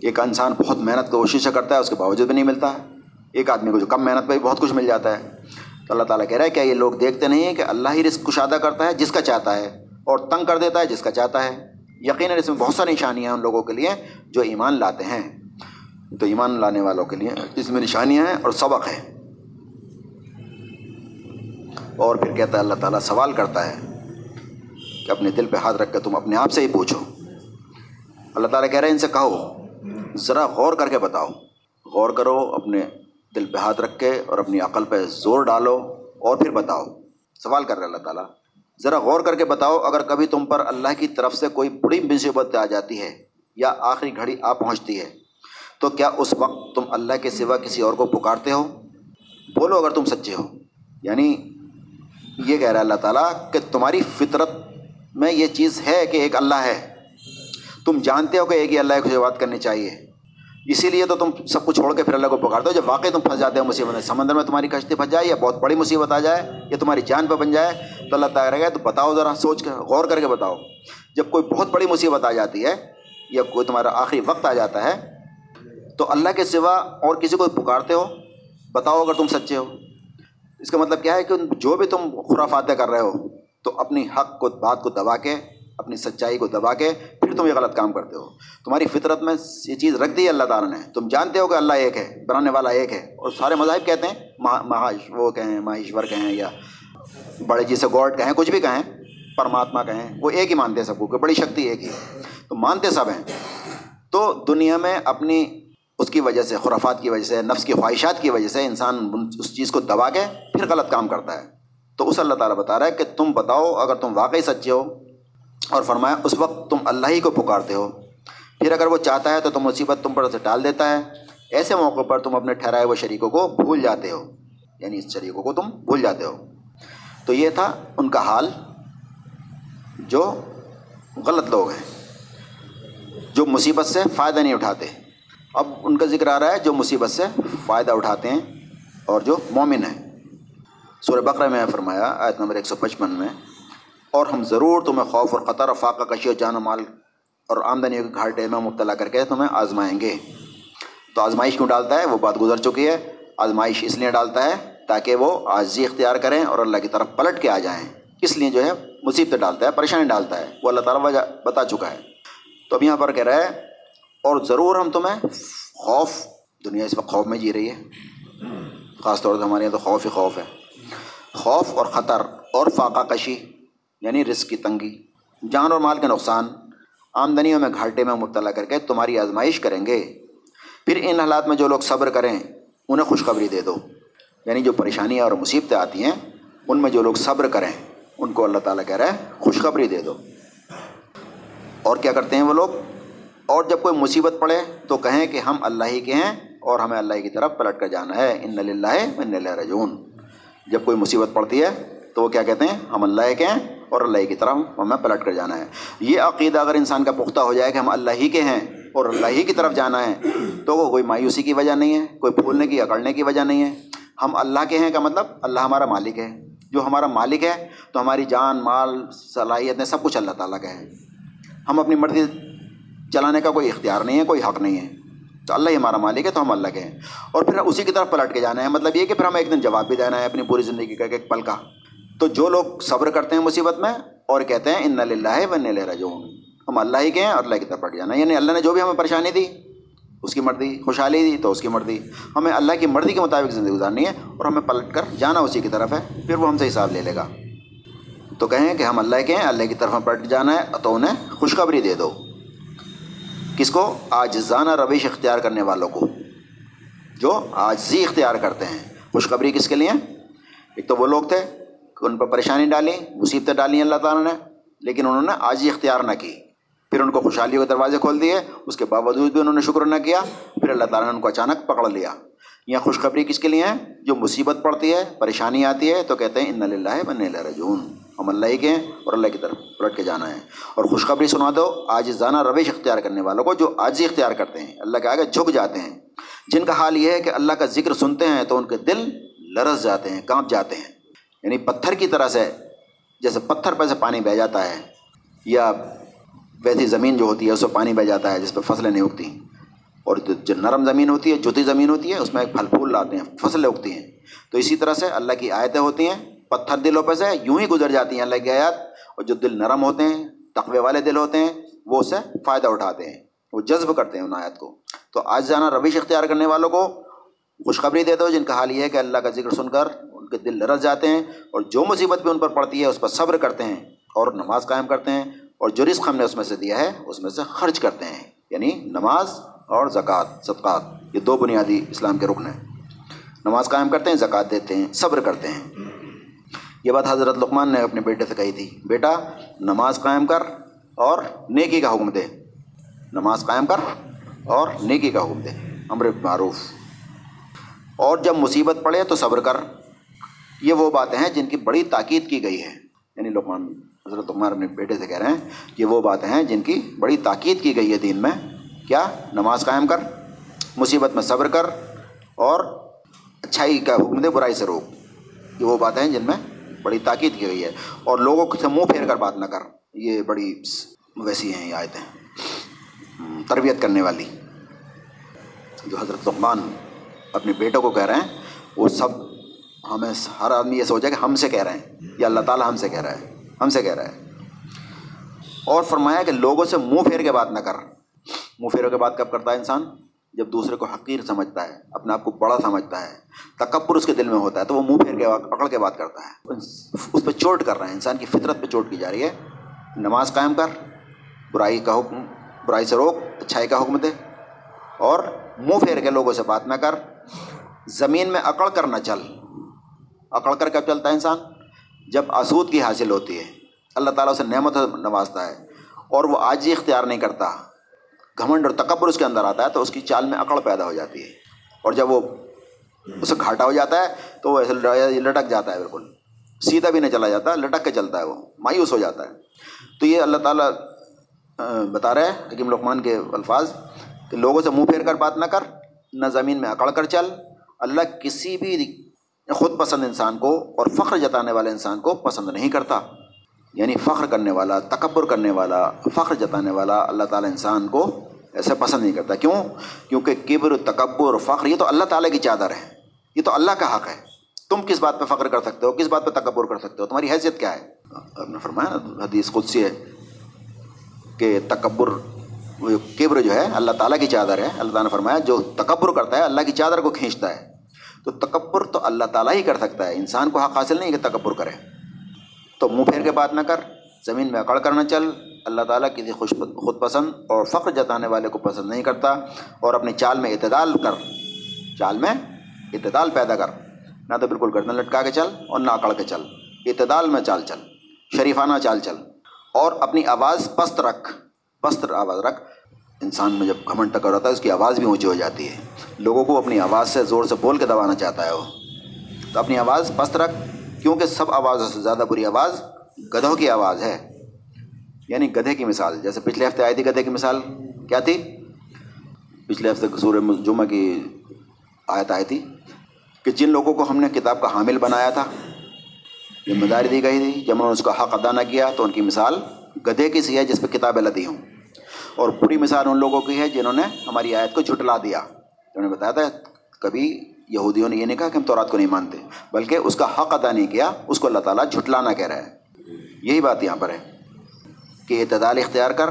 ایک انسان بہت محنت کوشش کرتا ہے, اس کے باوجود بھی نہیں ملتا ہے. ایک آدمی کو جو کم محنت پہ بھی بہت کچھ مل جاتا ہے. تو اللہ تعالیٰ کہہ رہا ہے کیا یہ لوگ دیکھتے نہیں ہیں کہ اللہ ہی رزق کشادہ کرتا ہے جس کا چاہتا ہے اور تنگ کر دیتا ہے جس کا چاہتا ہے؟ یقیناً اس میں بہت ساری نشانیاں ہیں ان لوگوں کے لیے جو ایمان لاتے ہیں. تو ایمان لانے والوں کے لیے اس میں نشانیاں ہیں اور سبق ہے. اور پھر کہتا ہے اللہ تعالیٰ سوال کرتا ہے کہ اپنے دل پہ ہاتھ رکھ کے تم اپنے آپ سے ہی پوچھو. اللہ تعالیٰ کہہ رہا ہے ان سے کہو ذرا غور کر کے بتاؤ, غور کرو, اپنے دل پہ ہاتھ رکھ کے اور اپنی عقل پہ زور ڈالو اور پھر بتاؤ. سوال کر رہا ہے اللہ تعالیٰ, ذرا غور کر کے بتاؤ اگر کبھی تم پر اللہ کی طرف سے کوئی بڑی مصیبت آ جاتی ہے یا آخری گھڑی آ پہنچتی ہے تو کیا اس وقت تم اللہ کے سوا کسی اور کو پکارتے ہو؟ بولو اگر تم سچے ہو. یعنی یہ کہہ رہا ہے اللہ تعالیٰ کہ تمہاری فطرت میں یہ چیز ہے کہ ایک اللہ ہے, تم جانتے ہو کہ ایک ہی اللہ کو عبادت کرنی چاہیے, اسی لیے تو تم سب کچھ چھوڑ کے پھر اللہ کو پکارتے ہو. جب واقعی تم پھنس جاتے ہو مصیبت میں, سمندر میں تمہاری کشتی پھنس جائے, یا بہت بڑی مصیبت آ جائے, یا تمہاری جان پہ بن جائے, تو اللہ تعالیٰ کہے تو بتاؤ ذرا, سوچ کر غور کر کے بتاؤ. جب کوئی بہت بڑی مصیبت آ جاتی ہے یا کوئی تمہارا آخری وقت آ جاتا ہے تو اللہ کے سوا اور کسی کو پکارتے ہو؟ بتاؤ اگر تم سچے ہو. اس کا مطلب کیا ہے کہ جو بھی تم خرافاتیں کر رہے ہو تو اپنی حق کو, بات کو دبا کے, اپنی سچائی کو دبا کے پھر تم یہ غلط کام کرتے ہو. تمہاری فطرت میں یہ چیز رکھ دی ہے اللہ تعالیٰ نے. تم جانتے ہو کہ اللہ ایک ہے, بنانے والا ایک ہے, اور سارے مذاہب کہتے ہیں, وہ کہیں ماہیشور کہیں یا بڑے جی سے گاڈ کہیں, کچھ بھی کہیں, پرماتما کہیں, وہ ایک ہی مانتے ہیں سب کو کہ بڑی شکتی ایک ہی, تو مانتے سب ہیں. تو دنیا میں اپنی اس کی وجہ سے, خرافات کی وجہ سے, نفس کی خواہشات کی وجہ سے انسان اس چیز کو دبا کے پھر غلط کام کرتا ہے. تو اس اللہ تعالیٰ بتا رہا ہے کہ تم بتاؤ اگر تم واقعی سچے ہو. اور فرمایا اس وقت تم اللہ ہی کو پکارتے ہو, پھر اگر وہ چاہتا ہے تو تم مصیبت تم پر اسے ٹال دیتا ہے. ایسے موقع پر تم اپنے ٹھہرائے ہوئے شریکوں کو بھول جاتے ہو, یعنی اس شریکوں کو تم بھول جاتے ہو. تو یہ تھا ان کا حال جو غلط لوگ ہیں, جو مصیبت سے فائدہ نہیں اٹھاتے. اب ان کا ذکر آ رہا ہے جو مصیبت سے فائدہ اٹھاتے ہیں اور جو مومن ہیں. سورہ بقرہ میں فرمایا آیت نمبر 155 میں, اور ہم ضرور تمہیں خوف اور خطر اور فاقہ کشی اور جان و مال اور آمدنیوں کے گھاٹے میں مبتلا کر کے تمہیں آزمائیں گے. تو آزمائش کیوں ڈالتا ہے؟ وہ بات گزر چکی ہے. آزمائش اس لیے ڈالتا ہے تاکہ وہ عاجزی اختیار کریں اور اللہ کی طرف پلٹ کے آ جائیں, اس لیے جو ہے مصیبت ڈالتا ہے, پریشانی ڈالتا ہے, وہ اللہ تعالیٰ وجہ بتا چکا ہے. تو اب یہاں پر کہہ رہا ہے اور ضرور ہم تمہیں خوف، دنیا اس وقت خوف میں جی رہی ہے، خاص طور پر ہمارے یہاں تو خوف ہی خوف ہے، خوف اور خطر اور فاقہ کشی یعنی رزق کی تنگی، جان اور مال کے نقصان، آمدنیوں میں گھاٹے میں مبتلا کر کے تمہاری آزمائش کریں گے، پھر ان حالات میں جو لوگ صبر کریں انہیں خوشخبری دے دو، یعنی جو پریشانیاں اور مصیبتیں آتی ہیں ان میں جو لوگ صبر کریں ان کو اللہ تعالیٰ کہہ رہا ہے خوشخبری دے دو۔ اور کیا کرتے ہیں وہ لوگ؟ اور جب کوئی مصیبت پڑے تو کہیں کہ ہم اللہ ہی کے ہیں اور ہمیں اللہ ہی کی طرف پلٹ کر جانا ہے، اِنَّ لِلَّهِ وَإِنَّا إِلَيْهِ رَاجِعُونَ۔ جب کوئی مصیبت پڑتی ہے تو وہ کیا کہتے ہیں؟ ہم اللہ ہی کے ہیں اور اللہ ہی کی طرف ہمیں پلٹ کر جانا ہے۔ یہ عقیدہ اگر انسان کا پختہ ہو جائے کہ ہم اللہ ہی کے ہیں اور اللہ ہی کی طرف جانا ہے تو وہ کوئی مایوسی کی وجہ نہیں ہے، کوئی پھولنے کی اکڑنے کی وجہ نہیں ہے۔ ہم اللہ کے ہیں کا مطلب اللہ ہمارا مالک ہے، جو ہمارا مالک ہے تو ہماری جان مال صلاحیتیں سب کچھ اللہ تعالیٰ کا ہے، ہم اپنی مرضی چلانے کا کوئی اختیار نہیں ہے، کوئی حق نہیں ہے، تو اللہ ہی ہمارا مالک ہے تو ہم اللہ کے ہیں۔ اور پھر اسی کی طرف پلٹ کے جانا ہے، مطلب یہ کہ پھر ہمیں ایک دن جواب بھی دینا ہے اپنی پوری زندگی کا ایک پل کا۔ تو جو لوگ صبر کرتے ہیں مصیبت میں اور کہتے ہیں اِنَّا لِلَّهِ وَإِنَّا إِلَيْهِ رَاجِعُونَ، ہم اللہ ہی کے ہیں اور اللہ کی طرف پلٹ جانا ہے، یعنی اللہ نے جو بھی ہمیں پریشانی دی اس کی مرضی، خوشحالی دی تو اس کی مرضی، ہمیں اللہ کی مرضی کے مطابق زندگی گزارنی ہے اور ہمیں پلٹ کر جانا اسی کی طرف ہے، پھر وہ ہم سے حساب لے لے گا۔ تو کہیں کہ ہم اللہ کے ہیں، اللہ کی طرف ہمیں پلٹ جانا ہے، تو انہیں خوشخبری دے دو۔ کس کو؟ عاجزانہ روش اختیار کرنے والوں کو، جو عاجزی اختیار کرتے ہیں۔ خوشخبری کس کے لیے؟ ایک تو وہ لوگ تھے کہ ان پر پریشانی ڈالی، مصیبتیں ڈالی اللہ تعالیٰ نے، لیکن انہوں نے عاجزی اختیار نہ کی، پھر ان کو خوشحالیوں کے دروازے کھول دیے، اس کے باوجود بھی انہوں نے شکر نہ کیا، پھر اللہ تعالیٰ نے ان کو اچانک پکڑ لیا۔ یہ خوشخبری کس کے لیے ہے؟ جو مصیبت پڑتی ہے، پریشانی آتی ہے تو کہتے ہیں اِنَّا لِلَّهِ وَإِنَّا إِلَيْهِ رَاجِعُونَ، ہم اللہ ہی کے ہیں اور اللہ کی طرف پلٹ کے جانا ہے۔ اور خوشخبری سنا دو عاجزانہ روش اختیار کرنے والوں کو، جو عاجزی اختیار کرتے ہیں، اللہ کے آگے جھک جاتے ہیں، جن کا حال یہ ہے کہ اللہ کا ذکر سنتے ہیں تو ان کے دل لرز جاتے ہیں، کانپ جاتے ہیں، یعنی پتھر کی طرح سے، جیسے پتھر پر سے پانی بہہ جاتا ہے یا ویسی زمین جو ہوتی ہے اس پہ پانی بہہ جاتا ہے جس پہ فصلیں نہیں اگتی، اور جو نرم زمین ہوتی ہے، جوتی زمین ہوتی ہے، اس میں ایک پھل پھول لاتے ہیں، فصلیں اگتی ہیں۔ تو اسی طرح سے اللہ کی آیتیں ہوتی ہیں، پتھر دلوں پہ سے یوں ہی گزر جاتی ہیں اللہ کی آیات، اور جو دل نرم ہوتے ہیں، تقوی والے دل ہوتے ہیں، وہ اسے فائدہ اٹھاتے ہیں، وہ جذب کرتے ہیں ان آیات کو۔ تو عاجزانہ روش اختیار کرنے والوں کو خوشخبری دے دو، جن کا حال یہ ہے کہ اللہ کا ذکر سن کر ان کے دل لرز جاتے ہیں، اور جو مصیبت بھی ان پر پڑتی ہے اس پر صبر کرتے ہیں اور نماز قائم کرتے ہیں، اور جو رزق ہم نے اس میں سے دیا ہے اس میں سے خرچ کرتے ہیں، یعنی نماز اور زکوٰۃ، صدقات، یہ دو بنیادی اسلام کے رکن ہیں۔ نماز قائم کرتے ہیں، زکوٰۃ دیتے ہیں، صبر کرتے ہیں۔ یہ بات حضرت لقمان نے اپنے بیٹے سے کہی تھی، بیٹا نماز قائم کر اور نیکی کا حکم دے، نماز قائم کر اور نیکی کا حکم دے، امر معروف، اور جب مصیبت پڑے تو صبر کر۔ یہ وہ باتیں ہیں جن کی بڑی تاکید کی گئی ہے، یعنی لقمان، حضرت لقمان اپنے بیٹے سے کہہ رہے ہیں، یہ وہ باتیں ہیں جن کی بڑی تاکید کی گئی ہے دین میں، کیا؟ نماز قائم کر، مصیبت میں صبر کر، اور اچھائی کا حکم دے، برائی سے روک۔ یہ وہ باتیں ہیں جن میں بڑی تاکید کی گئی ہے، اور لوگوں سے منہ پھیر کر بات نہ کر، یہ بڑی ویسی ہیں یہ آیتیں تربیت کرنے والی۔ جو حضرت لقمان اپنے بیٹوں کو کہہ رہے ہیں وہ سب ہمیں، ہر آدمی یہ سوچے کہ ہم سے کہہ رہے ہیں، یا اللہ تعالیٰ ہم سے کہہ رہا ہے، ہم سے کہہ رہا ہے۔ اور فرمایا کہ لوگوں سے منہ پھیر کے بات نہ کر۔ منہ پھیر کے بات کب کرتا ہے انسان؟ جب دوسرے کو حقیر سمجھتا ہے، اپنے آپ کو بڑا سمجھتا ہے، تکبر اس کے دل میں ہوتا ہے، تو وہ منہ پھیر کے اکڑ کے بات کرتا ہے، اس پہ چوٹ کر رہا ہے، انسان کی فطرت پہ چوٹ کی جا رہی ہے۔ نماز قائم کر، برائی کا حکم، برائی سے روک، اچھائی کا حکم دے، اور منہ پھیر کے لوگوں سے بات نہ کر، زمین میں اکڑ کر نہ چل۔ اکڑ کر کب چلتا ہے انسان؟ جب آسودگی حاصل ہوتی ہے، اللہ تعالیٰ اسے نعمت نوازتا ہے اور وہ عاجزی اختیار نہیں کرتا، گھمنڈ اور تکبر اس کے اندر آتا ہے، تو اس کی چال میں اکڑ پیدا ہو جاتی ہے، اور جب وہ اسے گھاٹا ہو جاتا ہے تو وہ ایسے لٹک جاتا ہے، بالکل سیدھا بھی نہیں چلا جاتا، لٹک کے چلتا ہے، وہ مایوس ہو جاتا ہے۔ تو یہ اللہ تعالیٰ بتا رہے ہیں حکیم لقمان کے الفاظ کہ لوگوں سے منہ پھیر کر بات نہ کر، نہ زمین میں اکڑ کر چل۔ اللہ کسی بھی خود پسند انسان کو اور فخر جتانے والے انسان کو پسند نہیں کرتا، یعنی فخر کرنے والا، تکبر کرنے والا، فخر جتانے والا اللہ تعالیٰ انسان کو ایسے پسند نہیں کرتا۔ کیوں؟ کیونکہ کبر، تکبر، فخر یہ تو اللہ تعالیٰ کی چادر ہے، یہ تو اللہ کا حق ہے۔ تم کس بات پہ فخر کر سکتے ہو، کس بات پہ تکبر کر سکتے ہو، تمہاری حیثیت کیا ہے؟ آپ نے فرمایا، حدیث قدسی ہے کہ تکبر کبر جو ہے اللہ تعالیٰ کی چادر ہے. اللہ تعالیٰ نے فرمایا جو تکبر کرتا ہے اللہ کی چادر کو کھینچتا ہے. تو تکبر تو اللہ تعالیٰ ہی کر سکتا ہے، انسان کو حق حاصل نہیں کہ تکبر کرے. تو منہ پھیر کے بات نہ کر، زمین میں اکڑ کر نہ چل. اللہ تعالیٰ کسی خود پسند اور فخر جتانے والے کو پسند نہیں کرتا. اور اپنی چال میں اعتدال کر، چال میں اعتدال پیدا کر، نہ تو بالکل گردن لٹکا کے چل اور نہ اکڑ کے چل، اعتدال میں چال چل، شریفانہ چال چل. اور اپنی آواز پست رکھ، پست آواز رکھ. انسان میں جب گھمنڈ تکبر ہوتا ہے اس کی آواز بھی اونچی ہو جاتی ہے، لوگوں کو اپنی آواز سے زور سے بول کے دبانا چاہتا ہے وہ. تو اپنی آواز پست رکھ، کیونکہ سب آوازوں سے زیادہ بری آواز گدھوں کی آواز ہے. یعنی گدھے کی مثال، جیسے پچھلے ہفتے آئی تھی گدھے کی مثال، کیا تھی؟ پچھلے ہفتے سورہ جمعہ کی آیت آئی تھی کہ جن لوگوں کو ہم نے کتاب کا حامل بنایا تھا، ذمہ داری دی گئی تھی، جب انہوں نے اس کا حق ادا نہ کیا تو ان کی مثال گدھے کی سی ہے جس پہ کتابیں لدی ہوں. اور بری مثال ان لوگوں کی ہے جنہوں نے ہماری آیت کو جھٹلا دیا. انہوں نے بتایا تھا کبھی یہودیوں نے یہ نہیں کہا کہ ہم تورات کو نہیں مانتے، بلکہ اس کا حق ادا نہیں کیا، اس کو اللہ تعالیٰ جھٹلانا کہہ رہا ہے. یہی بات یہاں پر ہے کہ اعتدال اختیار کر،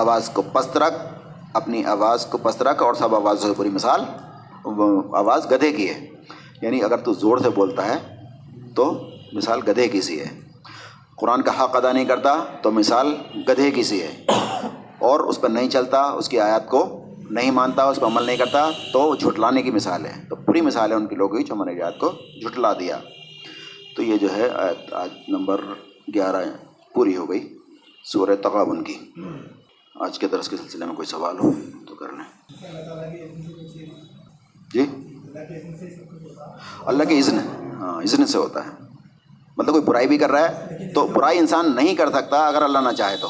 آواز کو پست رکھ، اپنی آواز کو پست رکھ. اور سب آواز سے بری مثال آواز گدھے کی ہے. یعنی اگر تو زور سے بولتا ہے تو مثال گدھے کی سی ہے. قرآن کا حق ادا نہیں کرتا تو مثال گدھے کی سی ہے. اور اس پر نہیں چلتا، اس کی آیات کو نہیں مانتا، اس پر عمل نہیں کرتا تو جھٹلانے کی مثال ہے. تو پوری مثال ہے ان کی لوگوں کی جو ہماری آیات کو جھٹلا دیا. تو یہ جو ہے آیت آج نمبر 11 پوری ہو گئی سورہ تغابن کی. آج کے درس کے سلسلے میں کوئی سوال ہو تو کر لیں. جی اللہ کے اذن، ہاں اذن سے ہوتا ہے. مطلب کوئی برائی بھی کر رہا ہے تو برائی انسان نہیں کر سکتا اگر اللہ نہ چاہے تو.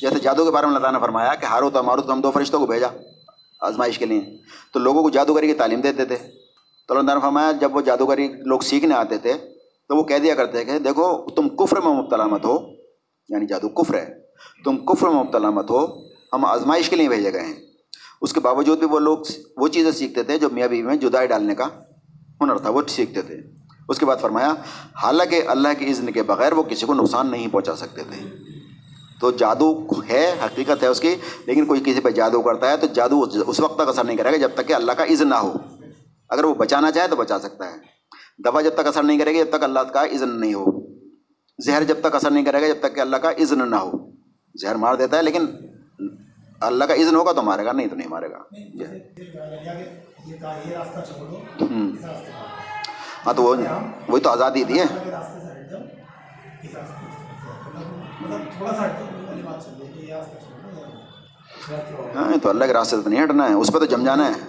جیسے جادو کے بارے میں اللہ تعالیٰ نے فرمایا کہ ہاروت اور ماروت کو ہم دو فرشتوں کو بھیجا آزمائش کے لیے. تو لوگوں کو جادوگری کی تعلیم دیتے تھے. تو اللہ تعالیٰ نے فرمایا جب وہ جادوگری لوگ سیکھنے آتے تھے تو وہ کہہ دیا کرتے کہ دیکھو تم کفر میں مبتلا مت ہو، یعنی جادو کفر ہے، تم کفر میں مبتلا مت ہو، ہم آزمائش کے لیے بھیجے گئے ہیں. اس کے باوجود بھی وہ لوگ وہ چیزیں سیکھتے تھے جو میاں بیوی میں جدائی ڈالنے کا ہنر تھا، وہ سیکھتے تھے. اس کے بعد فرمایا حالانکہ اللہ کے اذن کے بغیر وہ کسی کو نقصان نہیں پہنچا سکتے تھے. تو جادو ہے، حقیقت ہے اس کی، لیکن کوئی کسی پہ جادو کرتا ہے تو جادو اس وقت تک اثر نہیں کرے گا جب تک کہ اللہ کا اذن نہ ہو. اگر وہ بچانا چاہے تو بچا سکتا ہے. دوا جب تک اثر نہیں کرے گی جب تک اللہ کا اذن نہیں ہو. زہر جب تک اثر نہیں کرے گا جب تک کہ اللہ کا اذن نہ ہو. زہر مار دیتا ہے لیکن اللہ کا اذن ہوگا تو مارے گا، نہیں تو نہیں مارے گا. ہاں تو وہی تو آزادی دی ہے. ہاں تو اللہ کے راستے سے تو نہیں ہٹنا ہے، اس پہ تو جم جانا ہے.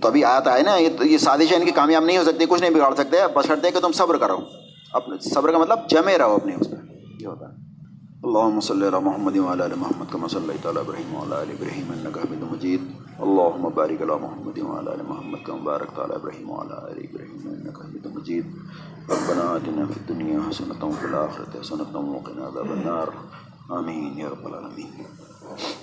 تو ابھی آتا ہے نا یہ سازشیں ان کی کامیاب نہیں ہو سکتی، کچھ نہیں بگاڑ سکتے، بشرطے کہ تم صبر کرو. اپنے صبر کا مطلب جمے رہو اپنے اس پہ، یہ ہوتا ہے. اللہم صلی علی محمد وعلی آل محمد کما صلیت علی ابراہیم وعلی آل ابراہیم انک حمید مجید. اللہم بارک علی محمد وعلی آل محمد کما بارکت علی ابراہیم وعلی آل ابراہیم انک حمید مجید. ربنا آتنا فی الدنیا حسنۃ وفی الآخرۃ حسنۃ وقنا عذاب النار. آمین یا رب العالمین.